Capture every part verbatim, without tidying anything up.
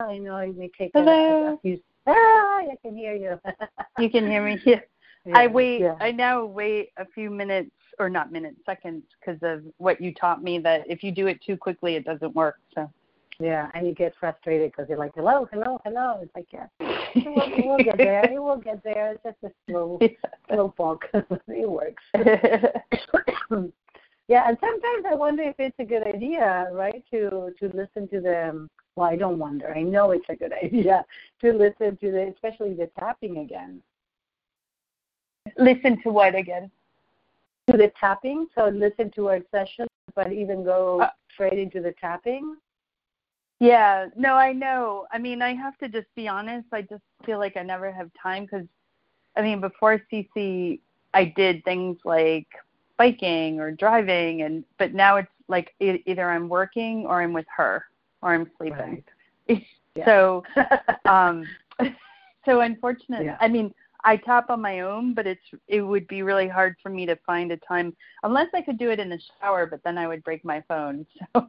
I know you take Hello. You, ah, I can hear you. You can hear me? Yeah. Yeah, I wait. Yeah. I now wait a few minutes, or not minutes, seconds, because of what you taught me, that if you do it too quickly, it doesn't work. So. Yeah, and you get frustrated because you're like, hello, hello, hello. It's like, yeah, we'll, we'll get there. It will get there. It's just a slow, yeah. slow bunk. It works. Yeah, and sometimes I wonder if it's a good idea, right, to to listen to the. Well, I don't wonder. I know it's a good idea to listen to the, especially the tapping again. Listen to what again? To the tapping. So listen to our session, but even go uh, straight into the tapping. Yeah. No, I know. I mean, I have to just be honest. I just feel like I never have time because, I mean, before CeCe, I did things like biking or driving, and but now it's like it, either I'm working or I'm with her or I'm sleeping. Right. So, um, so unfortunately, yeah. I mean. I tap on my own, but it's it would be really hard for me to find a time unless I could do it in the shower. But then I would break my phone. So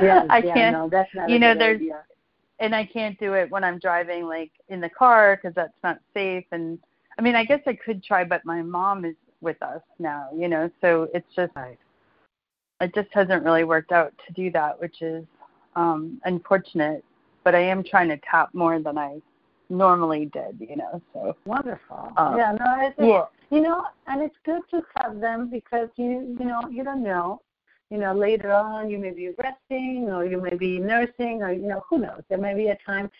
yeah, I yeah, can't. No, that's not you a know, good there's idea. And I can't do it when I'm driving, like in the car, because that's not safe. And I mean, I guess I could try, but my mom is with us now, you know, so it's just right. It just hasn't really worked out to do that, which is um, unfortunate. But I am trying to tap more than I. normally did, you know, so. Wonderful. Um, yeah, no, I think, yeah. you know, and it's good to have them because, you you know, you don't know. You know, later on you may be resting or you may be nursing or, you know, who knows. There may be a time.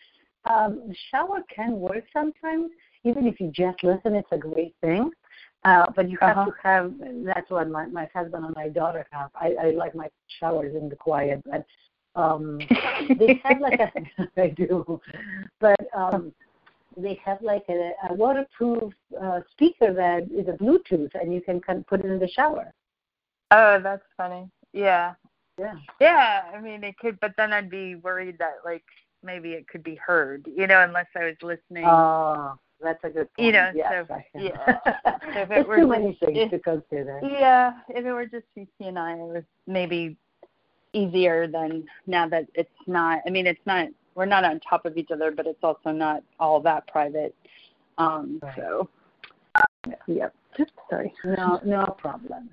Um, the shower can work sometimes. Even if you just listen, it's a great thing. Uh, but you have uh-huh. to have, that's what my, my husband and my daughter have. I, I like my showers in the quiet, but um, they have like a, I do, but um, they have like a, a waterproof uh, speaker that is a Bluetooth, and you can kind of put it in the shower. Oh, that's funny. Yeah. Yeah. Yeah. I mean, it could, but then I'd be worried that like maybe it could be heard, you know, unless I was listening. Oh, that's a good point. You know, yes, so, yeah. So if it were too many things if, to consider. Yeah. If it were just CeCe and I, it was maybe. Easier than now that it's not, I mean, it's not, we're not on top of each other, but it's also not all that private. Um, right. So, yeah. Yep. Oops, sorry. No, no problem.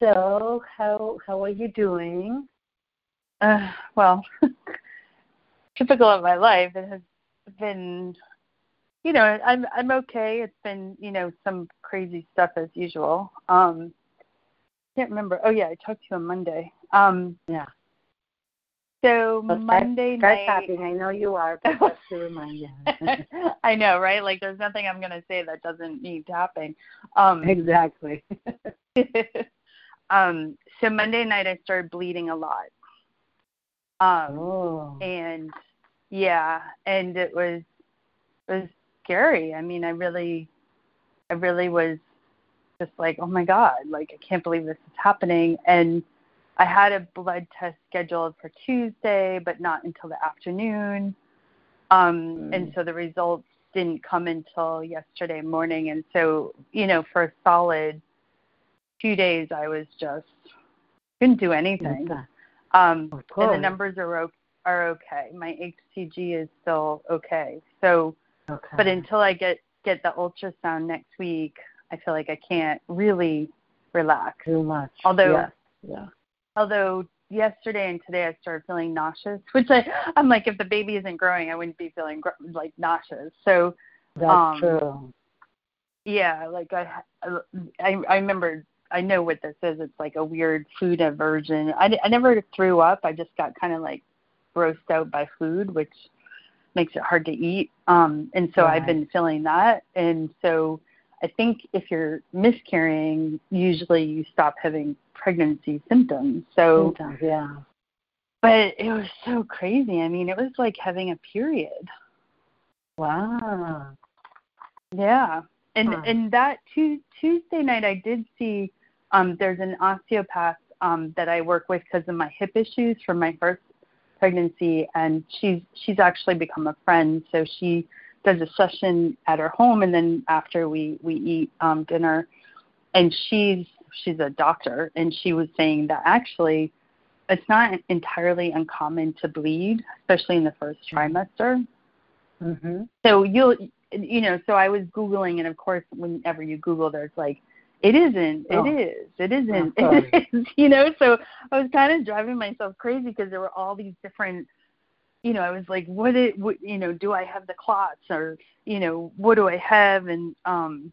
So how, how are you doing? Uh, well, typical of my life, it has been, you know, I'm, I'm okay. It's been, you know, some crazy stuff as usual. Um, can't remember. Oh yeah. I talked to you on Monday. Um, yeah. So, so Monday start, start night. Tapping. I know you are, but just to remind you. I know, right? Like, there's nothing I'm going to say that doesn't need tapping. Um, exactly. um, so Monday night I started bleeding a lot. Um, oh. And yeah, and it was it was scary. I mean, I really, I really was just like, oh my God, like I can't believe this is happening, and. I had a blood test scheduled for Tuesday, but not until the afternoon. Um, mm. And so the results didn't come until yesterday morning. And so, you know, for a solid two days, I was just couldn't do anything. Um, and the numbers are, o- are okay. My H C G is still okay. So, okay. But until I get, get the ultrasound next week, I feel like I can't really relax. Too much. Although, yeah. yeah. Although yesterday and today I started feeling nauseous, which I, I'm like, if the baby isn't growing, I wouldn't be feeling gr- like nauseous. So, that's um, true. Yeah, like I, I, I remember, I know what this is. It's like a weird food aversion. I, I never threw up. I just got kind of like grossed out by food, which makes it hard to eat. Um, and so right. I've been feeling that. And so I think if you're miscarrying, usually you stop having pregnancy symptoms. So, symptoms, yeah. But it was so crazy. I mean, it was like having a period. Wow. Yeah. And huh. and that t- Tuesday night I did see um, there's an osteopath um, that I work with because of my hip issues from my first pregnancy, and she's she's actually become a friend. So she does a session at her home, and then after we we eat um, dinner, and she's she's a doctor, and she was saying that actually it's not entirely uncommon to bleed, especially in the first trimester. Mm-hmm. So you'll you know so I was Googling, and of course whenever you Google there's like it isn't, oh. it is, it isn't, oh, it is, you know, so I was kind of driving myself crazy because there were all these different, you know, I was like, what, it, what, you know, do I have the clots, or, you know, what do I have? And, um,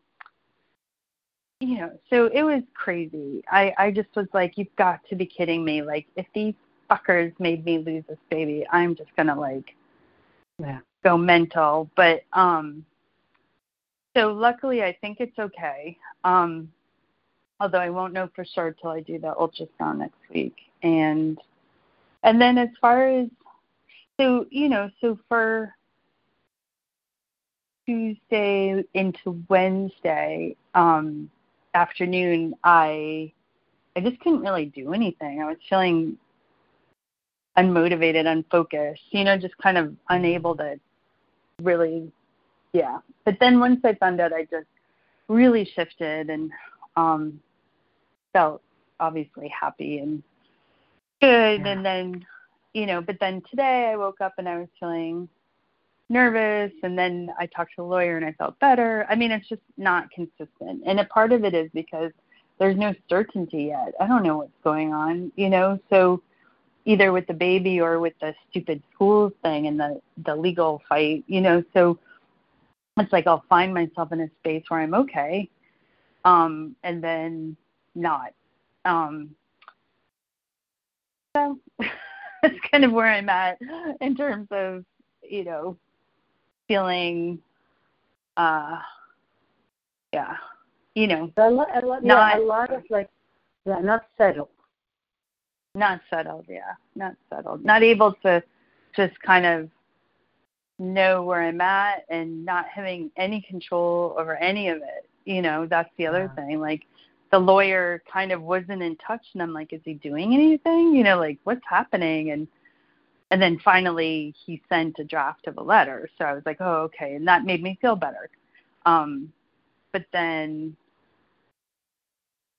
you know, so it was crazy. I, I just was like, you've got to be kidding me. Like, if these fuckers made me lose this baby, I'm just going to like yeah. go mental. But, um, so luckily I think it's okay. Um, although I won't know for sure till I do the ultrasound next week. And and then as far as, so, you know, so for Tuesday into Wednesday um, afternoon, I I just couldn't really do anything. I was feeling unmotivated, unfocused, you know, just kind of unable to really, yeah. But then once I found out, I just really shifted and um, felt obviously happy and good. Yeah. And then, you know, but then today I woke up and I was feeling nervous, and then I talked to a lawyer and I felt better. I mean, it's just not consistent. And a part of it is because there's no certainty yet. I don't know what's going on, you know, so either with the baby or with the stupid school thing and the, the legal fight, you know, so it's like I'll find myself in a space where I'm okay um, and then not. Um, so that's kind of where I'm at in terms of, you know, feeling, uh, yeah, you know. A lot, a lot, not, yeah, a lot of like, yeah, not settled. Not settled, yeah, not settled. Not able to just kind of know where I'm at and not having any control over any of it. You know, that's the other yeah. thing. Like the lawyer kind of wasn't in touch, and I'm like, is he doing anything? You know, like what's happening? And, and then finally he sent a draft of a letter. So I was like, oh, okay. And that made me feel better. Um, but then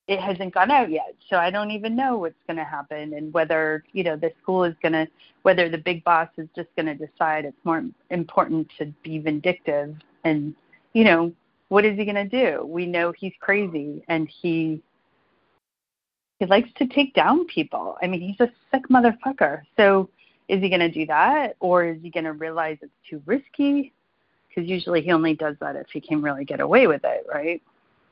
it hasn't gone out yet. So I don't even know what's going to happen, and whether, you know, the school is going to, whether the big boss is just going to decide it's more important to be vindictive. And, you know, what is he going to do? We know he's crazy, and he, he likes to take down people. I mean, he's a sick motherfucker. So is he going to do that? Or is he going to realize it's too risky? Because usually he only does that if he can really get away with it. Right.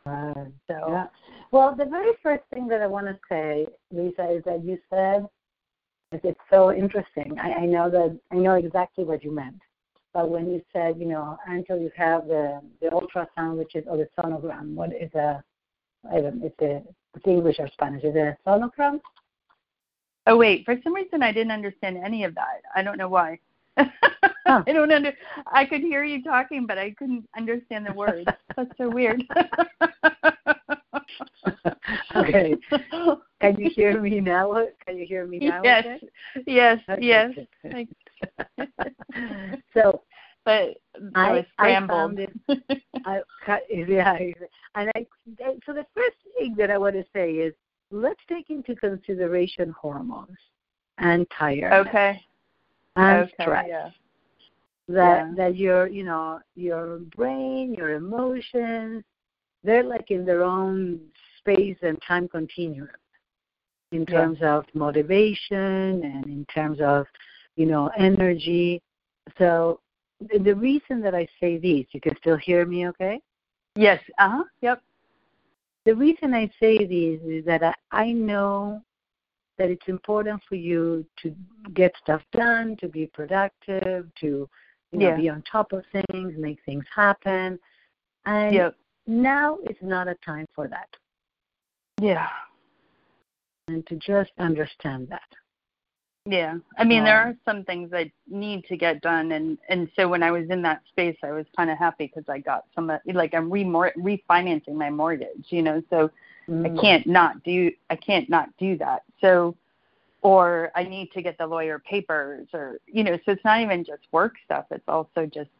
Right. So, yeah. Well, the very first thing that I want to say, Lisa, is that you said it's so interesting. I, I know that I know exactly what you meant, but when you said, you know, until you have the, the ultrasound, which is or the sonogram, what is a, I don't know, it's, it's English or Spanish, is it a sonogram? Oh wait, for some reason I didn't understand any of that. I don't know why. Huh. I don't under. I could hear you talking, but I couldn't understand the words. That's so weird. Okay. Can you hear me now? Can you hear me now? Yes. Yes. Okay. Yes. So, but I was scrambled. I found it, I, yeah. And I. So the first thing that I want to say is, let's take into consideration hormones and tiredness. Okay. And okay, stress. Yeah. That yeah. that your you know your brain, your emotions, they're like in their own space and time continuum in terms yeah. of motivation and in terms of you know energy. So the, the reason that I say this, you can still hear me, okay? Yes. Uh huh. Yep. The reason I say this is that I, I know that it's important for you to get stuff done, to be productive, to you know, yeah. be on top of things, make things happen. And yep. now is not a time for that. Yeah. And to just understand that. Yeah. I mean, um, there are some things I need to get done. And, and so when I was in that space, I was kind of happy because I got some, like I'm re- refinancing my mortgage, you know, so mm. I can't not do, I can't not do that. So, or I need to get the lawyer papers or, you know, so it's not even just work stuff. It's also just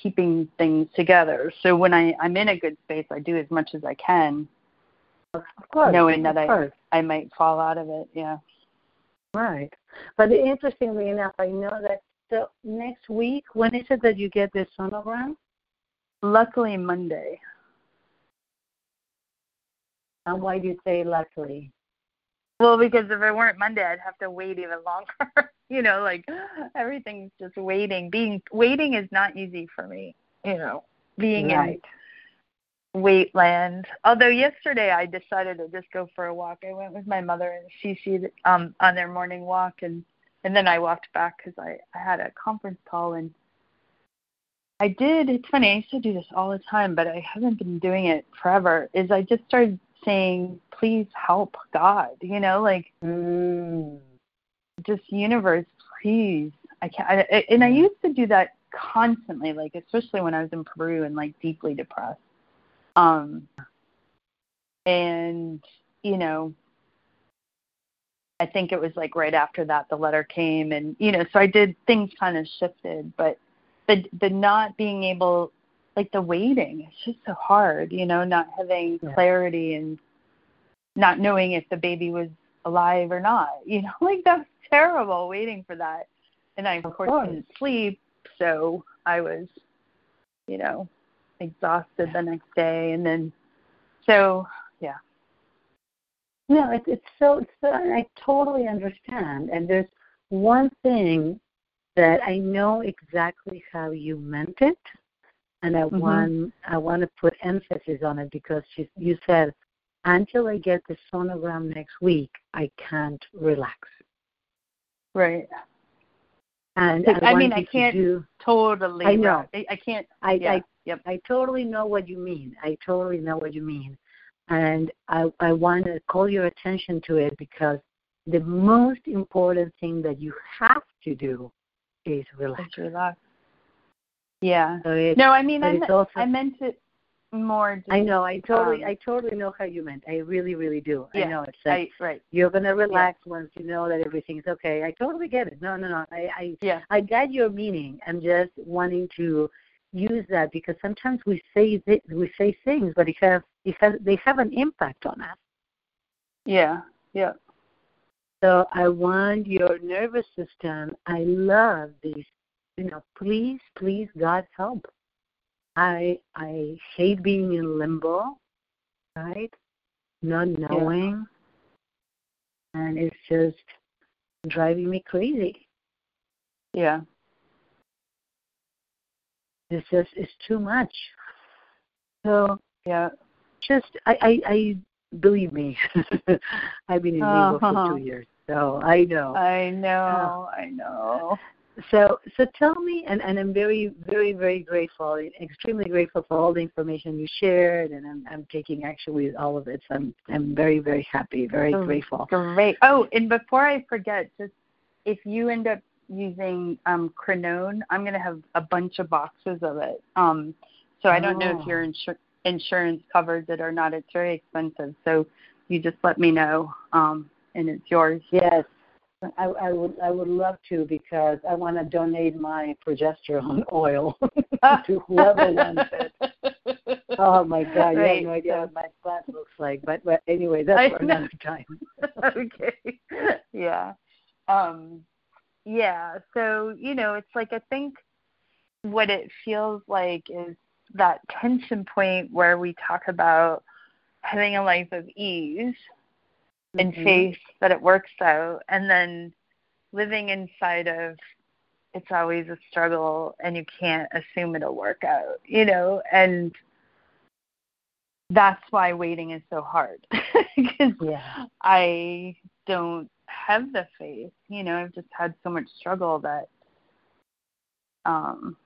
keeping things together. So when I, I'm in a good space, I do as much as I can, of course, knowing that I, I might fall out of it. Yeah. Right. But interestingly enough, I know that so next week, when is it that you get the sonogram? Luckily, Monday. And why do you say luckily? Well, because if it weren't Monday, I'd have to wait even longer. You know, like everything's just waiting. Being waiting is not easy for me, you know, being right. in wait land. Although yesterday I decided to just go for a walk. I went with my mother and CeCe um, on their morning walk, and, and then I walked back because I, I had a conference call. And I did, it's funny, I used to do this all the time, but I haven't been doing it forever, is I just started saying, please help God, you know, like mm. just universe, please. I can't. I, I, and I used to do that constantly, like especially when I was in Peru and like deeply depressed. Um, and, you know, I think it was like right after that the letter came and, you know, so I did, things kind of shifted, but the, the not being able, like the waiting, it's just so hard, you know, not having clarity and not knowing if the baby was alive or not, you know, like that's terrible waiting for that. And I, of, of course, course, didn't sleep. So I was, you know, exhausted the next day. And then, so, yeah. No, it, it's so, it's so, I totally understand. And there's one thing that I know exactly how you meant it. And I mm-hmm. want I want to put emphasis on it because she, you said, until I get the sonogram next week, I can't relax. Right. And like, I, I mean, I can't do, totally. I know. I, I can't. I, yeah. I, yep. I totally know what you mean. I totally know what you mean. And I, I want to call your attention to it because the most important thing that you have to do is relax. relax. Yeah. So it, no, I mean, I, me- also, I meant it more. Just, I know. I totally, um, I totally know how you meant. I really, really do. Yeah, I know. It's like I, right. You're gonna relax yeah. once you know that everything's okay. I totally get it. No, no, no. I, I, yeah. I got your meaning. I'm just wanting to use that because sometimes we say th- we say things, but it has, it has, they have an impact on us. Yeah. Yeah. So I want your nervous system. I love these. You know, please, please, God help. I I hate being in limbo, right? Not knowing. Yeah. And it's just driving me crazy. Yeah. It's just, it's too much. So, yeah, just, I, I, I believe me, I've been in limbo uh-huh. for two years, so I know. I know, uh, I know. So so tell me, and, and I'm very, very, very grateful, extremely grateful for all the information you shared, and I'm, I'm taking action with all of it. So I'm, I'm very, very happy, very oh, grateful. Great. Oh, and before I forget, just if you end up using um, Crinone, I'm going to have a bunch of boxes of it. Um, so I don't oh. know if your insur- insurance covers it or not. It's very expensive. So you just let me know, um, and it's yours. Yes. I, I would I would love to because I want to donate my progesterone oil to whoever wants it. Oh, my God. You right. have no idea what my butt looks like. But, but anyway, that's I for know. another time. Okay. Yeah. Um, yeah. So, you know, it's like I think what it feels like is that tension point where we talk about having a life of ease and mm-hmm. faith that it works out, and then living inside of it's always a struggle and you can't assume it'll work out, you know, and that's why waiting is so hard because yeah. I don't have the faith, you know, I've just had so much struggle that um,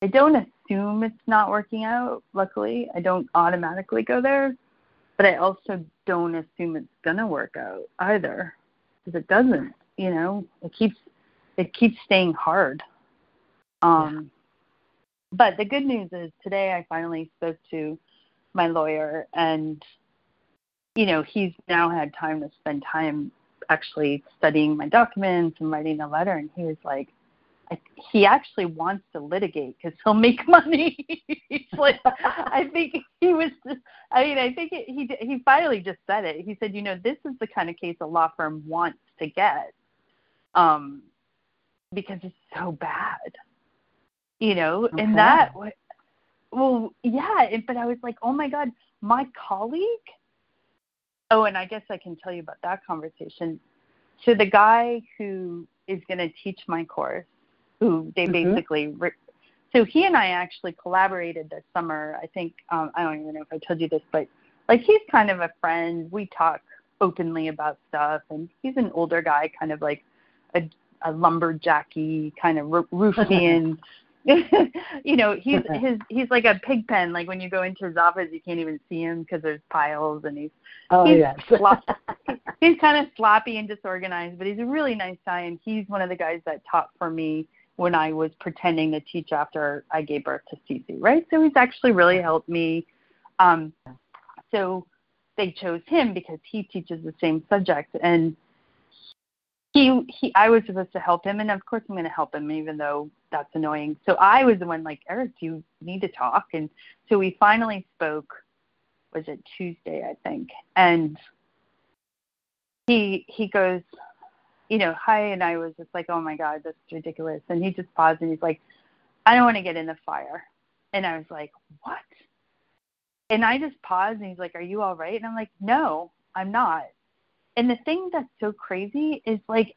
I don't assume it's not working out, luckily. I don't automatically go there. But I also don't assume it's going to work out either. because it doesn't, you know, it keeps, it keeps staying hard. Um, yeah. But the good news is today I finally spoke to my lawyer, and, you know, he's now had time to spend time actually studying my documents and writing a letter. And he was like, I, he actually wants to litigate because he'll make money. He's like, I think he was, just, I mean, I think it, he he finally just said it. He said, you know, this is the kind of case a law firm wants to get um, because it's so bad, you know, okay. And that, well, yeah. But I was like, oh my God, my colleague. Oh, and I guess I can tell you about that conversation. So the guy who is going to teach my course, who they mm-hmm. basically, re- so he and I actually collaborated this summer. I think, um, I don't even know if I told you this, but like he's kind of a friend. We talk openly about stuff, and he's an older guy, kind of like a, a lumberjacky kind of r- roofian. You know, he's his he's like a pig pen. Like when you go into his office, you can't even see him because there's piles, and he's oh he's, yes. sloppy. He's kind of sloppy and disorganized, but he's a really nice guy, and he's one of the guys that taught for me when I was pretending to teach after I gave birth to CeCe, right? So he's actually really helped me. Um, so they chose him because he teaches the same subject, and he he I was supposed to help him, and of course I'm going to help him, even though that's annoying. So I was the one like, Eric, do you need to talk? And so we finally spoke, was it Tuesday, I think. And he he goes, you know, hi. And I was just like, oh my God, that's ridiculous. And he just paused and he's like, I don't want to get in the fire. And I was like, what? And I just paused and he's like, are you all right? And I'm like, no, I'm not. And the thing that's so crazy is like,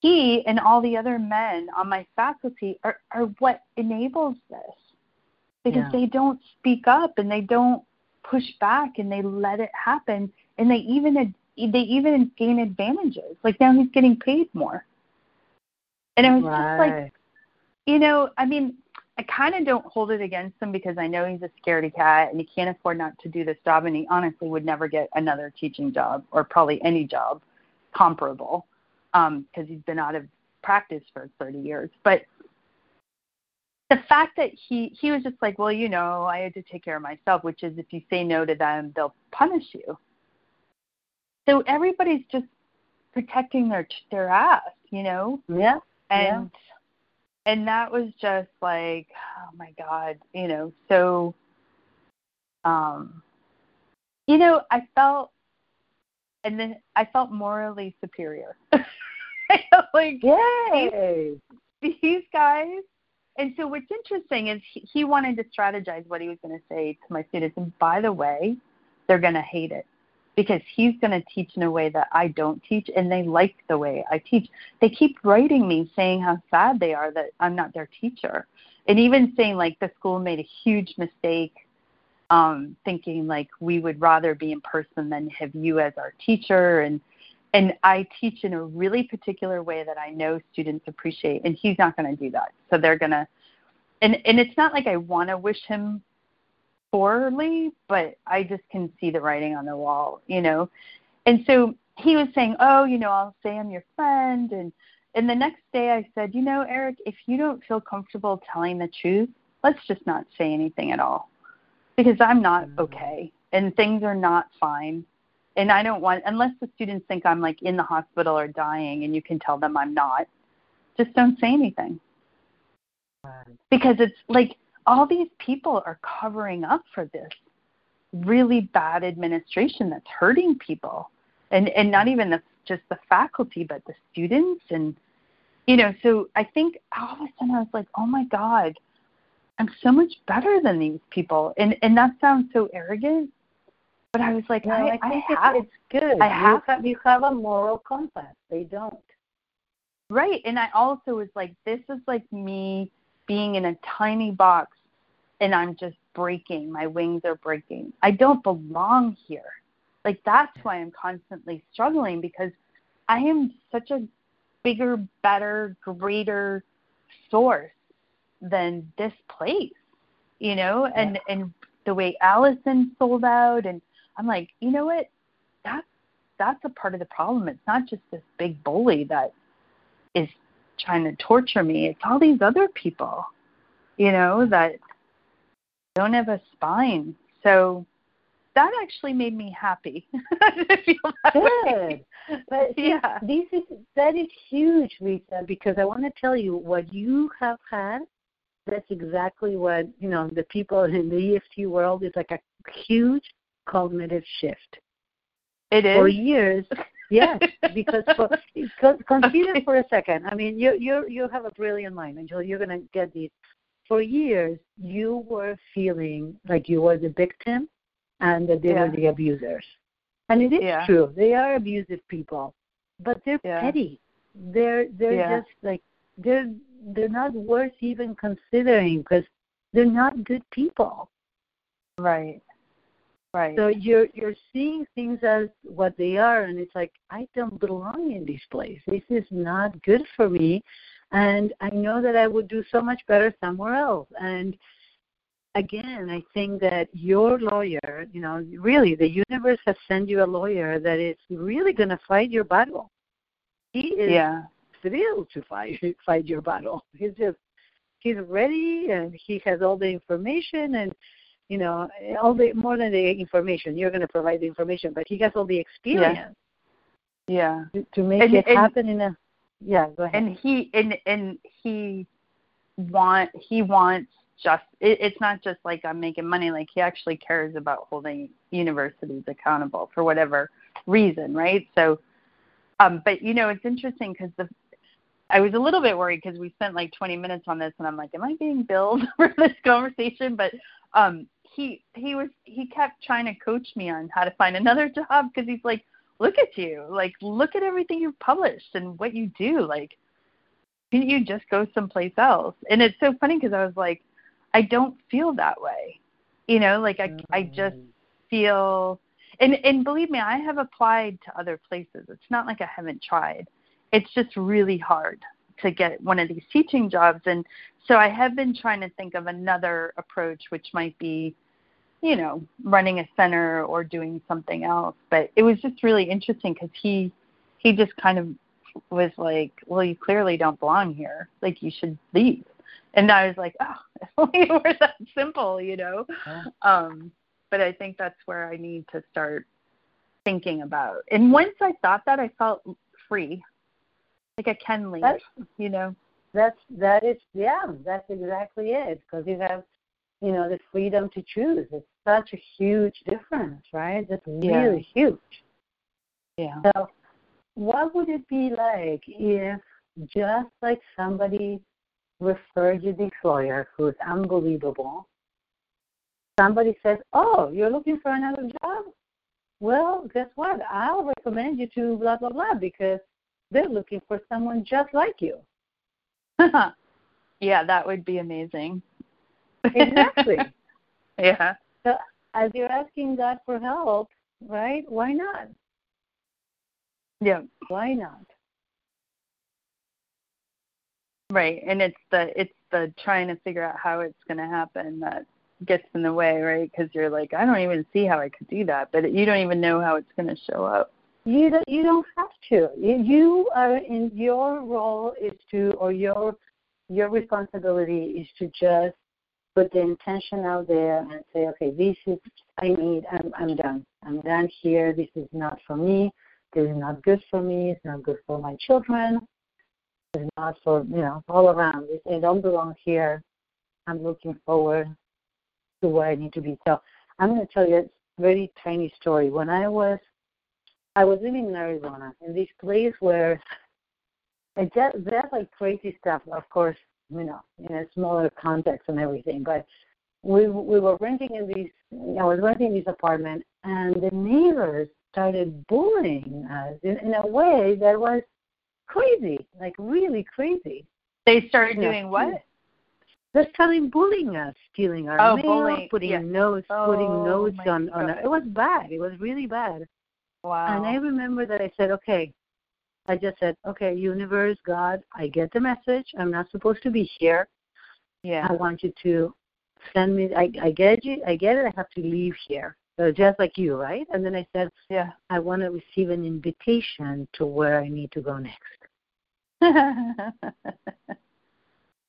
he and all the other men on my faculty are, are what enables this, because yeah. they don't speak up and they don't push back and they let it happen, and they even they even gain advantages. Like now he's getting paid more, and I was right. just like, you know, I mean, I kind of don't hold it against him because I know he's a scaredy cat and he can't afford not to do this job, and he honestly would never get another teaching job or probably any job comparable. Um, cause he's been out of practice for thirty years. But the fact that he, he was just like, well, you know, I had to take care of myself, which is if you say no to them, they'll punish you. So everybody's just protecting their, their ass, you know? Yeah. And, yeah. and that was just like, oh my God, you know, so, um, you know, I felt, and then I felt morally superior. Like, yay! These, these guys. And so what's interesting is he, he wanted to strategize what he was going to say to my students. And by the way, they're going to hate it because he's going to teach in a way that I don't teach, and they like the way I teach. They keep writing me saying how sad they are that I'm not their teacher, and even saying, like, the school made a huge mistake. Um, thinking like we would rather be in person than have you as our teacher. And and I teach in a really particular way that I know students appreciate, and he's not going to do that. So they're going to, and, and it's not like I want to wish him poorly, but I just can see the writing on the wall, you know. And so he was saying, oh, you know, I'll say I'm your friend. And, and the next day I said, you know, Eric, if you don't feel comfortable telling the truth, let's just not say anything at all. Because I'm not okay, and things are not fine, and I don't want, unless the students think I'm like in the hospital or dying, and you can tell them I'm not, just don't say anything. Because it's like all these people are covering up for this really bad administration that's hurting people, and, and not even the, just the faculty, but the students. And, you know, so I think all of a sudden I was like, oh my God, I'm so much better than these people. And and that sounds so arrogant, but I was like, no, I, I think I have, it's good. I have, you, have, you have a moral compass. They don't. Right. And I also was like, this is like me being in a tiny box, and I'm just breaking. My wings are breaking. I don't belong here. Like, that's why I'm constantly struggling, because I am such a bigger, better, greater source than this place, you know, and, yeah. and the way Allison sold out, and I'm like, you know what, that that's a part of the problem. It's not just this big bully that is trying to torture me. It's all these other people, you know, that don't have a spine. So that actually made me happy. Good. But yeah. This is, that is huge, Lisa, because I want to tell you what you have had. That's exactly what, you know, the people in the E F T world is like a huge cognitive shift. It is? For years, yes, because for, consider okay. for a second. I mean, you you you have a brilliant mind, Angela. You're going to get these. For years, you were feeling like you were the victim and that they yeah. were the abusers. And it is yeah. true. They are abusive people, but they're yeah. petty. They're, they're yeah. just like, they're they're not worth even considering because they're not good people. Right. Right. So you're you're seeing things as what they are, and it's like, I don't belong in this place. This is not good for me, and I know that I would do so much better somewhere else. And again, I think that your lawyer, you know, really the universe has sent you a lawyer that is really going to fight your battle. He is yeah. thrilled to fight fight your battle. He's just he's ready, and he has all the information and. You know, all the more than the information. You're going to provide the information, but he gets all the experience. Yeah. yeah. To, to make and, it and, happen in a. Yeah, go ahead. And he and and he want he wants just. It, it's not just like I'm making money. Like he actually cares about holding universities accountable for whatever reason, right? So, um, but you know, it's interesting because the. I was a little bit worried because we spent like twenty minutes on this, and I'm like, am I being billed for this conversation? But um, he he was he kept trying to coach me on how to find another job because he's like, look at you, like look at everything you've published and what you do. Like, couldn't you just go someplace else? And it's so funny because I was like, I don't feel that way, you know. Like I mm-hmm. I just feel, and and believe me, I have applied to other places. It's not like I haven't tried. It's just really hard to get one of these teaching jobs. And so I have been trying to think of another approach, which might be, you know, running a center or doing something else. But it was just really interesting because he, he just kind of was like, well, you clearly don't belong here. Like, you should leave. And I was like, oh, if only it were that simple, you know. Yeah. Um, but I think that's where I need to start thinking about. And once I thought that, I felt free. Like I can leave, that's, you know. That's that is yeah. That's exactly it. Because you have, you know, the freedom to choose. It's such a huge difference, right? That's yeah. really huge. Yeah. So, what would it be like if just like somebody referred you this lawyer who's unbelievable? Somebody says, "Oh, you're looking for another job? Well, guess what? I'll recommend you to blah blah blah because." They're looking for someone just like you. Yeah, that would be amazing. Exactly. Yeah. So as you're asking God for help, right, why not? Yeah. Why not? Right, and it's the it's the trying to figure out how it's going to happen that gets in the way, right, because you're like, I don't even see how I could do that, but you don't even know how it's going to show up. You don't, you don't have to. You are in your role is to, or your your responsibility is to just put the intention out there and say, okay, this is I need. I'm I'm done. I'm done here. This is not for me. This is not good for me. It's not good for my children. It's not for you know all around. I don't belong here. I'm looking forward to where I need to be. So I'm going to tell you a very tiny story. When I was I was living in Arizona, in this place where there's like crazy stuff, of course, you know, in a smaller context and everything. But we we were renting in this, I was renting this apartment, and the neighbors started bullying us in, in a way that was crazy, like really crazy. They started you doing know, what? They started bullying us, stealing our oh, mail, bullying. putting yeah. notes, oh, putting notes on, on our, it was bad. It was really bad. Wow. And I remember that I said, okay, I just said, okay, universe, God, I get the message. I'm not supposed to be here. Yeah. I want you to send me, I, I get you, I get it, I have to leave here. uh, just like you, right? And then I said, yeah, I want to receive an invitation to where I need to go next.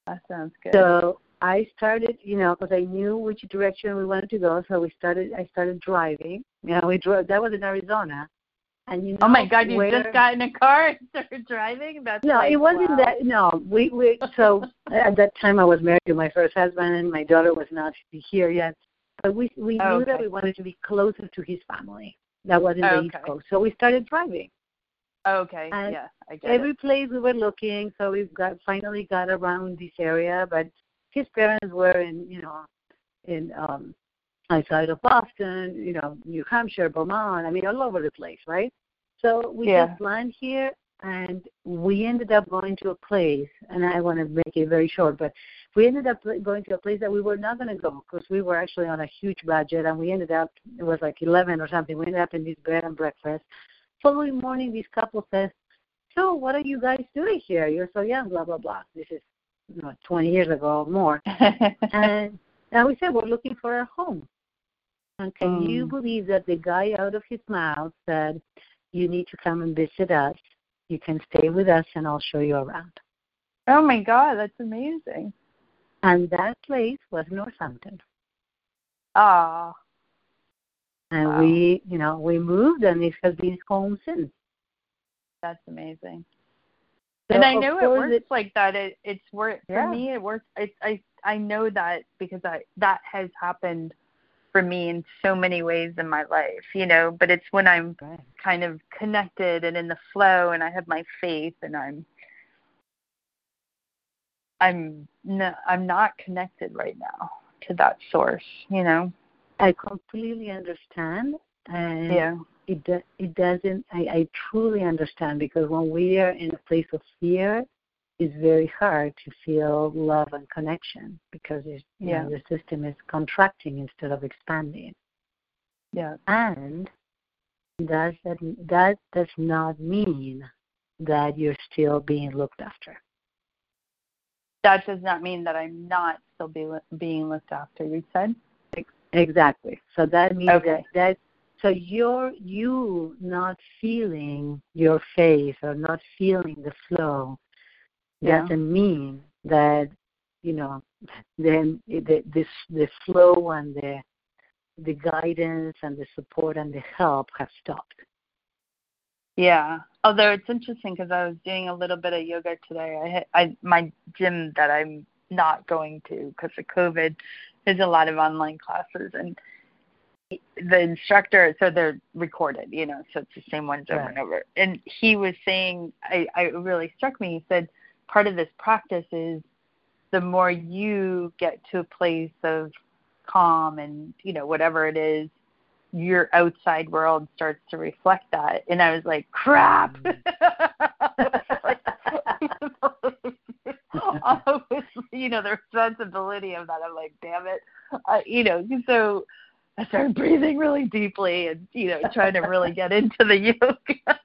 That sounds good. So I started, you know, because I knew which direction we wanted to go. So we started. I started driving. Yeah, we drove. That was in Arizona. And you know, oh my God! You where, just got in a car and started driving. That's no, like, it wasn't wow. that. No, we we. So at that time, I was married to my first husband, and my daughter was not here yet. But we we oh, knew okay. that we wanted to be closer to his family. That was in the okay. East Coast. So we started driving. Okay. And yeah, I get every it. place we were looking. So we got finally got around this area, but his parents were in, you know, in um, outside of Boston, you know, New Hampshire, Vermont. I mean, all over the place, right? So we yeah. just land here, and we ended up going to a place, and I want to make it very short, but we ended up going to a place that we were not going to go because we were actually on a huge budget, and we ended up, it was like eleven or something, we ended up in this bed and breakfast. Following morning, this couple says, so what are you guys doing here? You're so young, blah, blah, blah. This is, you know, twenty years ago or more. and, and we said, we're looking for a home. And can um, you believe that the guy out of his mouth said, you need to come and visit us. You can stay with us, and I'll show you around. Oh, my God, that's amazing. And that place was Northampton. Ah. And wow. we, you know, we moved, and it has been home since. That's amazing. So and I know it works it, like that. It, it's worth yeah. for me. It works. It's I I know that because I that has happened for me in so many ways in my life, you know. But it's when I'm right. kind of connected and in the flow, and I have my faith, and I'm I'm no, I'm not connected right now to that source, you know. I completely understand, and yeah. it do, it doesn't. I, I truly understand, because when we are in a place of fear, it's very hard to feel love and connection, because it's, you yeah. know, the system is contracting instead of expanding. Yeah, and that that does not mean that you're still being looked after. That does not mean that I'm not still be, being looked after. You said. Exactly. So that means okay. that, that so you're you not feeling your faith or not feeling the flow yeah. doesn't mean that, you know, then the this the flow and the the guidance and the support and the help have stopped. Yeah. Although it's interesting, because I was doing a little bit of yoga today. I I my gym that I'm not going to because of COVID. There's a lot of online classes, and the instructor, so they're recorded, you know, so it's the same ones over right. and over. And he was saying, I, I it really struck me, he said, part of this practice is the more you get to a place of calm and, you know, whatever it is, your outside world starts to reflect that. And I was like, crap. You know, the responsibility of that. I'm like, damn it. Uh, you know, so I started breathing really deeply and, you know, trying to really get into the yoga.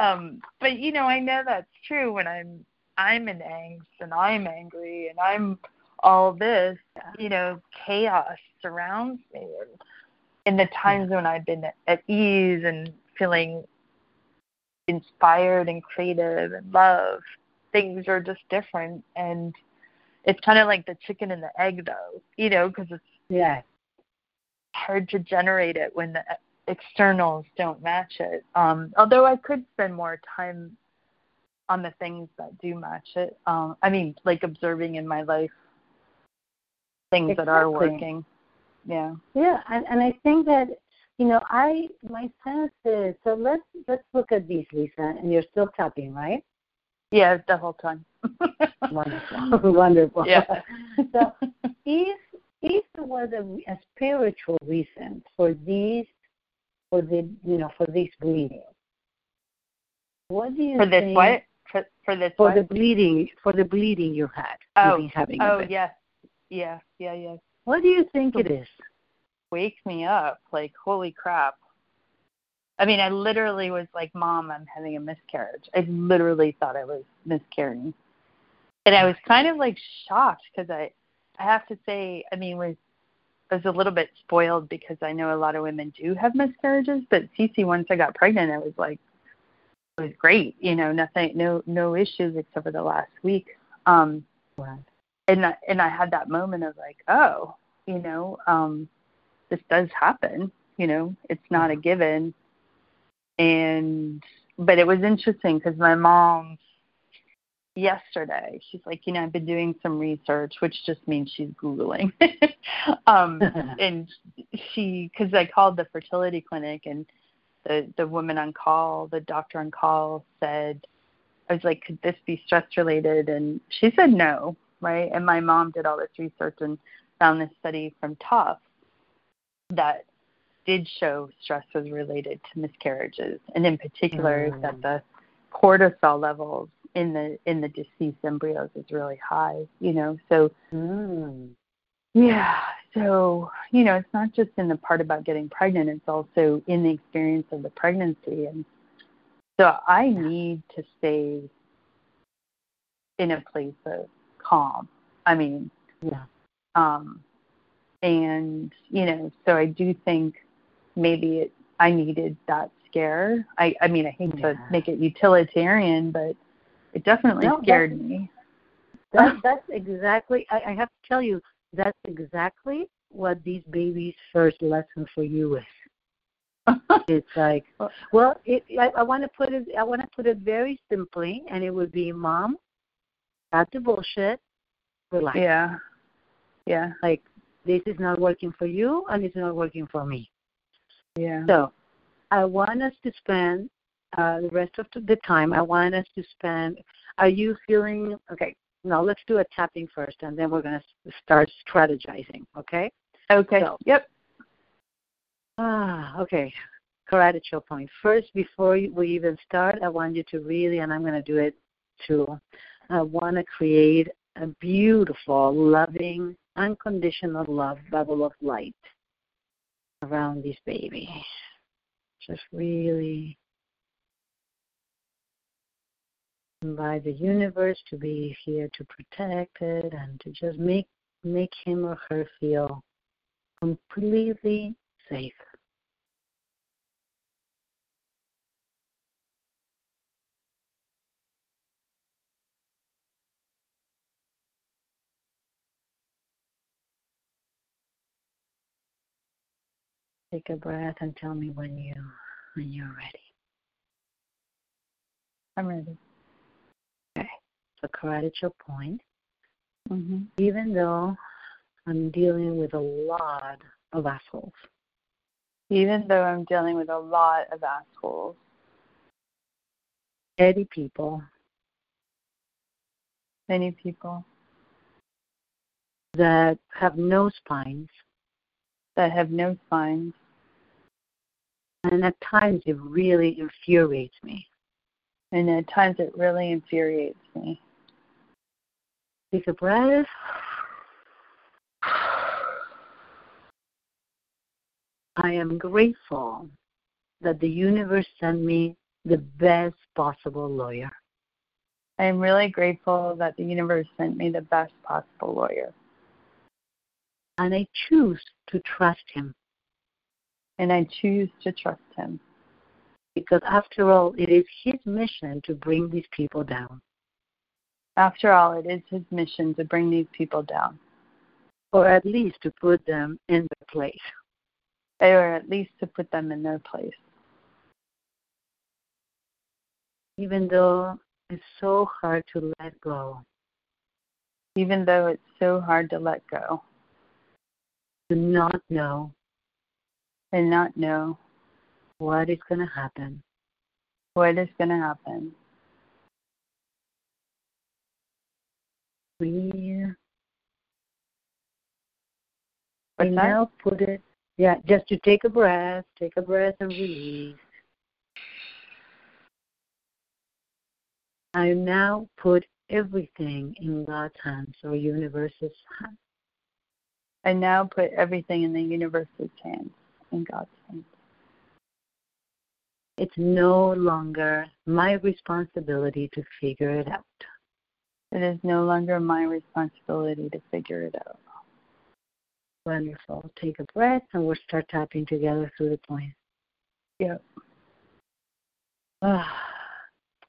um, but, you know, I know that's true when I'm, I'm in angst and I'm angry and I'm all this, you know, chaos surrounds me. And in the times when I've been at ease and feeling inspired and creative and love, things are just different, and it's kind of like the chicken and the egg, though, you know, because it's yeah. hard to generate it when the externals don't match it. Um, although I could spend more time on the things that do match it. Um, I mean, like observing in my life things exactly. that are working. Yeah. Yeah, and, and I think that, you know, I my sense is, so let's let's look at these, Lisa, and you're still tapping, right? Yeah, the whole time. Wonderful. Wonderful. Yeah. So if, if there was a, a spiritual reason for these, for the, you know, for this bleeding, what do you for think? This what? For, for this for what? For the bleeding, for the bleeding you had. Oh, you having oh yes. Yeah, yeah, yeah. What do you think it is? Wake me up. Like, holy crap. I mean, I literally was like, Mom, I'm having a miscarriage. I literally thought I was miscarrying. And I was kind of like shocked because I, I have to say, I mean, with I was a little bit spoiled because I know a lot of women do have miscarriages, but CeCe, once I got pregnant, I was like, it was great, you know, nothing, no, no issues except for the last week. Um, wow. And I, and I had that moment of like, oh, you know, um, this does happen, you know, it's not a given. And, but it was interesting because my mom yesterday, she's like, you know, I've been doing some research, which just means she's Googling. um, and she, because I called the fertility clinic and the, the woman on call, the doctor on call said, I was like, could this be stress related? And she said no, right? And my mom did all this research and found this study from Tufts that did show stress was related to miscarriages, and in particular mm. that the cortisol levels in the in the deceased embryos is really high, you know. So mm. yeah, so you know, it's not just in the part about getting pregnant, it's also in the experience of the pregnancy. And so I need to stay in a place of calm. I mean, yeah. Um, and, you know, so I do think maybe it, I needed that scare. I, I mean, I hate yeah. to make it utilitarian, but it definitely no, scared that's, me. That, that's exactly, I, I have to tell you, that's exactly what these babies' first lesson for you is. It's like, well, it, I, I want to put it. I want to put it very simply, and it would be, Mom, not the bullshit. Relax. Yeah, yeah. Like, this is not working for you, and it's not working for me. Yeah. So, I want us to spend uh, the rest of the time. I want us to spend. Are you feeling okay? Now let's do a tapping first, and then we're gonna start strategizing. Okay. Okay. So, yep. Ah, okay. Karate chop point. First, before we even start, I want you to really, and I'm going to do it too, I want to create a beautiful, loving, unconditional love bubble of light around this baby. Just really invite the universe to be here to protect it and to just make make him or her feel completely safe. Take a breath and tell me when you when you're ready. I'm ready. Okay. So karate chop point. Mm-hmm. Even though I'm dealing with a lot of assholes. Even though I'm dealing with a lot of assholes. Many people. Many people. That have no spines. That have no spines. And at times it really infuriates me. And at times it really infuriates me. Take a breath. I am grateful that the universe sent me the best possible lawyer. I am really grateful that the universe sent me the best possible lawyer. And I choose to trust him. And I choose to trust him. Because after all, it is his mission to bring these people down. After all, it is his mission to bring these people down. Or at least to put them in their place. Or at least to put them in their place. Even though it's so hard to let go. Even though it's so hard to let go. To not know. And not know. What is going to happen. What is going to happen. We, we now put it. Yeah, just to take a breath, take a breath and release. I now put everything in God's hands or universe's hands. I now put everything in the universe's hands, in God's hands. It's no longer my responsibility to figure it out. It is no longer my responsibility to figure it out. Wonderful. Take a breath, and we'll start tapping together through the point. Yep. Uh,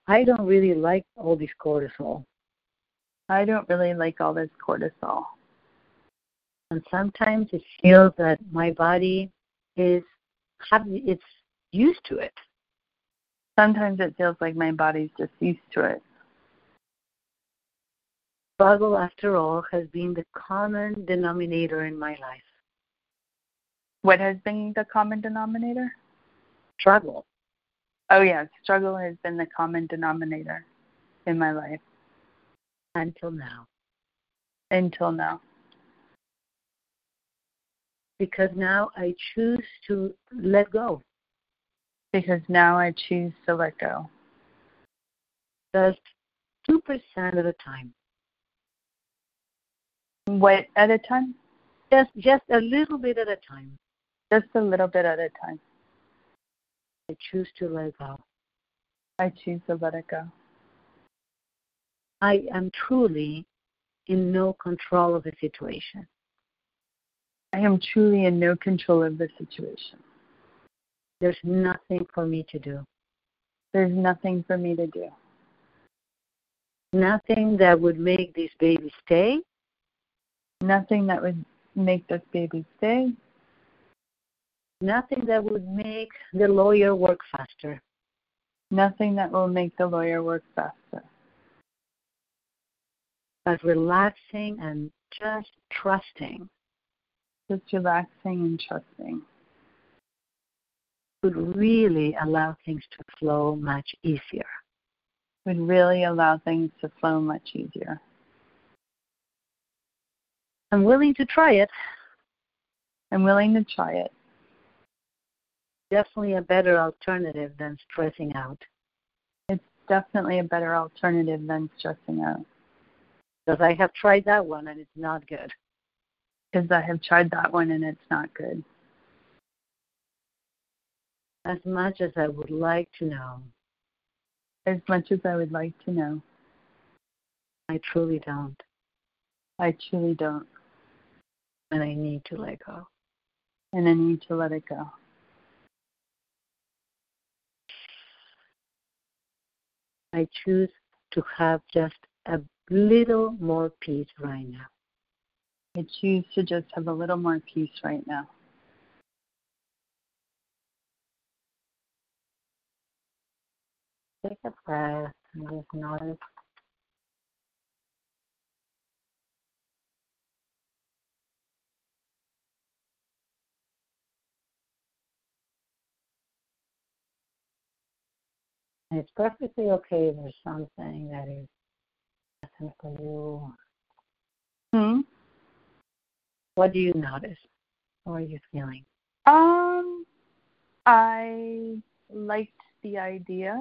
I don't really like all this cortisol. I don't really like all this cortisol. And sometimes it feels that my body is it's used to it. Sometimes it feels like my body's just used to it. Struggle, after all, has been the common denominator in my life. What has been the common denominator? Struggle. Oh, yeah. Struggle has been the common denominator in my life. Until now. Until now. Because now I choose to let go. Because now I choose to let go. Just two percent at a time. What at a time? Just just a little bit at a time. Just a little bit at a time. I choose to let go. I choose to let it go. I am truly in no control of the situation. I am truly in no control of the situation. There's nothing for me to do. There's nothing for me to do. Nothing that would make this baby stay. Nothing that would make this baby stay. Nothing that would make the lawyer work faster. Nothing that will make the lawyer work faster. But relaxing and just trusting. Just relaxing and trusting. Would really allow things to flow much easier. Would really allow things to flow much easier. I'm willing to try it. I'm willing to try it. Definitely a better alternative than stressing out. It's definitely a better alternative than stressing out. Because I have tried that one and it's not good. Because I have tried that one and it's not good. As much as I would like to know. As much as I would like to know. I truly don't. I truly don't. And I need to let go. And I need to let it go. I choose to have just a little more peace right now. I choose to just have a little more peace right now. Take a breath and just notice. It's perfectly okay if there's something that is nothing for you. Hmm? What do you notice? How are you feeling? Um, I liked the idea.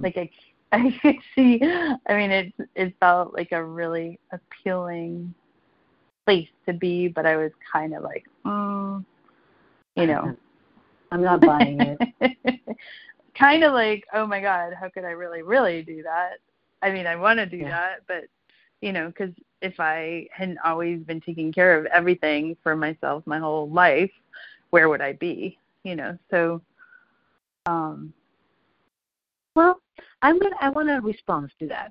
like I, I could see. I mean, it it felt like a really appealing place to be, but I was kind of like, mm, you know, I'm not buying it. Kind of like, oh, my God, how could I really, really do that? I mean, I want to do yeah. that, but, you know, because if I hadn't always been taking care of everything for myself my whole life, where would I be? You know, so, um, well, I'm gonna, I want a response to that.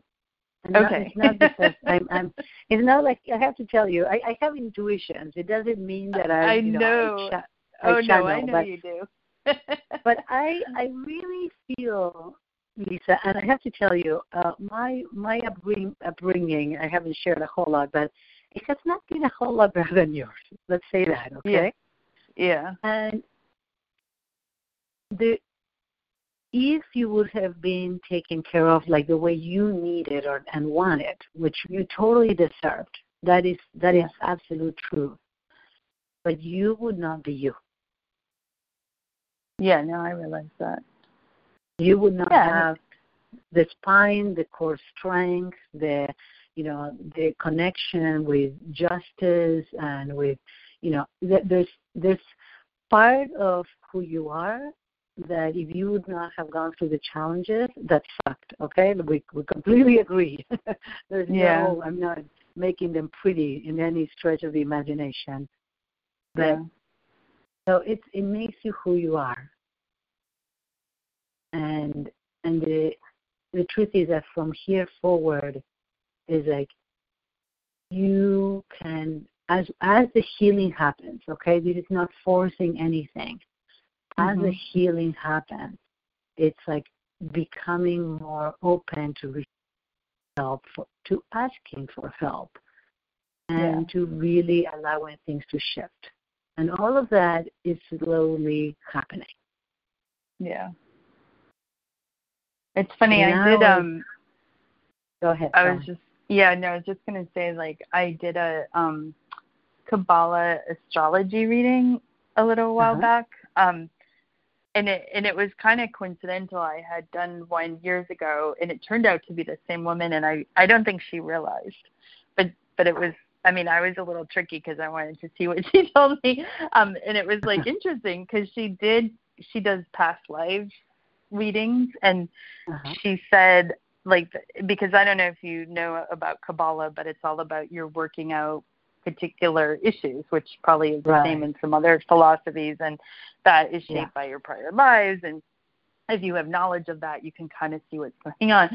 And okay. Not, it's, not I'm, I'm, it's not like I have to tell you. I, I have intuitions. It doesn't mean that I, I you know. know. I ch- I oh, channel, no, I know but, you do. But I, I really feel, Lisa, and I have to tell you, uh, my my upbringing, upbringing, I haven't shared a whole lot, but it has not been a whole lot better than yours. Let's say that, okay? Yeah. yeah. And the if you would have been taken care of like the way you needed or and wanted, which you totally deserved, that is that yeah. is absolute truth. But you would not be you. Yeah, no, I realize that. You would not yeah. have the spine, the core strength, the, you know, the connection with justice and with, you know, there's there's part of who you are that if you would not have gone through the challenges, that sucked, okay? We we completely agree. there's yeah. no, I'm not making them pretty in any stretch of the imagination. But yeah. So it it makes you who you are. And and the the truth is that from here forward is like you can as as the healing happens, okay? This is not forcing anything. As mm-hmm. the healing happens, it's like becoming more open to receiving help, for, to asking for help, and yeah. to really allowing things to shift. And all of that is slowly happening. Yeah. It's funny. Now, I did. Um, go ahead. I go was ahead. just. Yeah. No. I was just gonna say, like, I did a um, Kabbalah astrology reading a little while uh-huh. back. Um, and it and it was kind of coincidental. I had done one years ago, and it turned out to be the same woman. And I, I don't think she realized, but but it was. I mean, I was a little tricky because I wanted to see what she told me. Um, and it was like interesting because she did. She does past lives readings, and uh-huh. she said, like, because I don't know if you know about Kabbalah, but it's all about your working out particular issues, which probably is the right. same in some other philosophies, and that is shaped yeah. by your prior lives, and if you have knowledge of that, you can kind of see what's going on.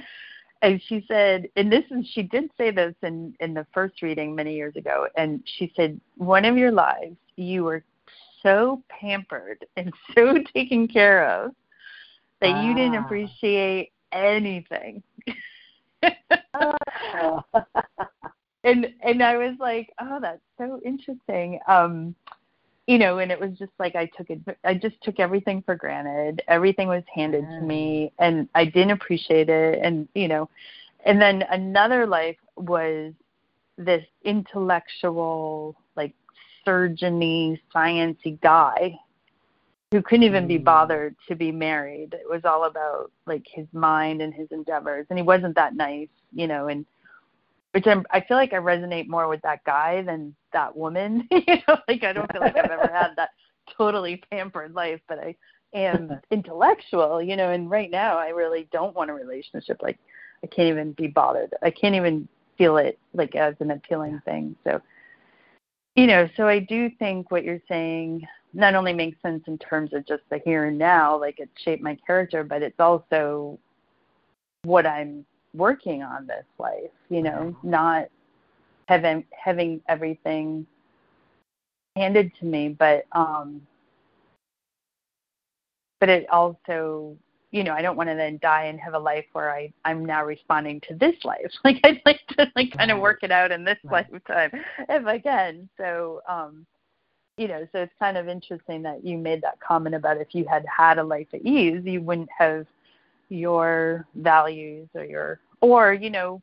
And she said, and this is, she did say this in, in the first reading many years ago, and she said, one of your lives, you were so pampered and so taken care of that ah. you didn't appreciate anything. oh. And and I was like, oh, that's so interesting, um, you know. And it was just like I took it, I just took everything for granted. Everything was handed yeah. to me, and I didn't appreciate it. And you know, and then another life was this intellectual, like surgeon-y, science-y guy who couldn't even mm. be bothered to be married. It was all about like his mind and his endeavors, and he wasn't that nice, you know, and. Which I'm, I feel like I resonate more with that guy than that woman. You know, like I don't feel like I've ever had that totally pampered life, but I am intellectual, you know, and right now I really don't want a relationship. Like I can't even be bothered. I can't even feel it like as an appealing thing. So, you know, so I do think what you're saying not only makes sense in terms of just the here and now, like it shaped my character, but it's also what I'm working on this life, you know, not having having everything handed to me, but um, but it also, you know, I don't want to then die and have a life where I I'm now responding to this life. Like I'd like to like kind of work it out in this right. lifetime if I can. So, um, you know, so it's kind of interesting that you made that comment about if you had had a life at ease, you wouldn't have your values or your or you know,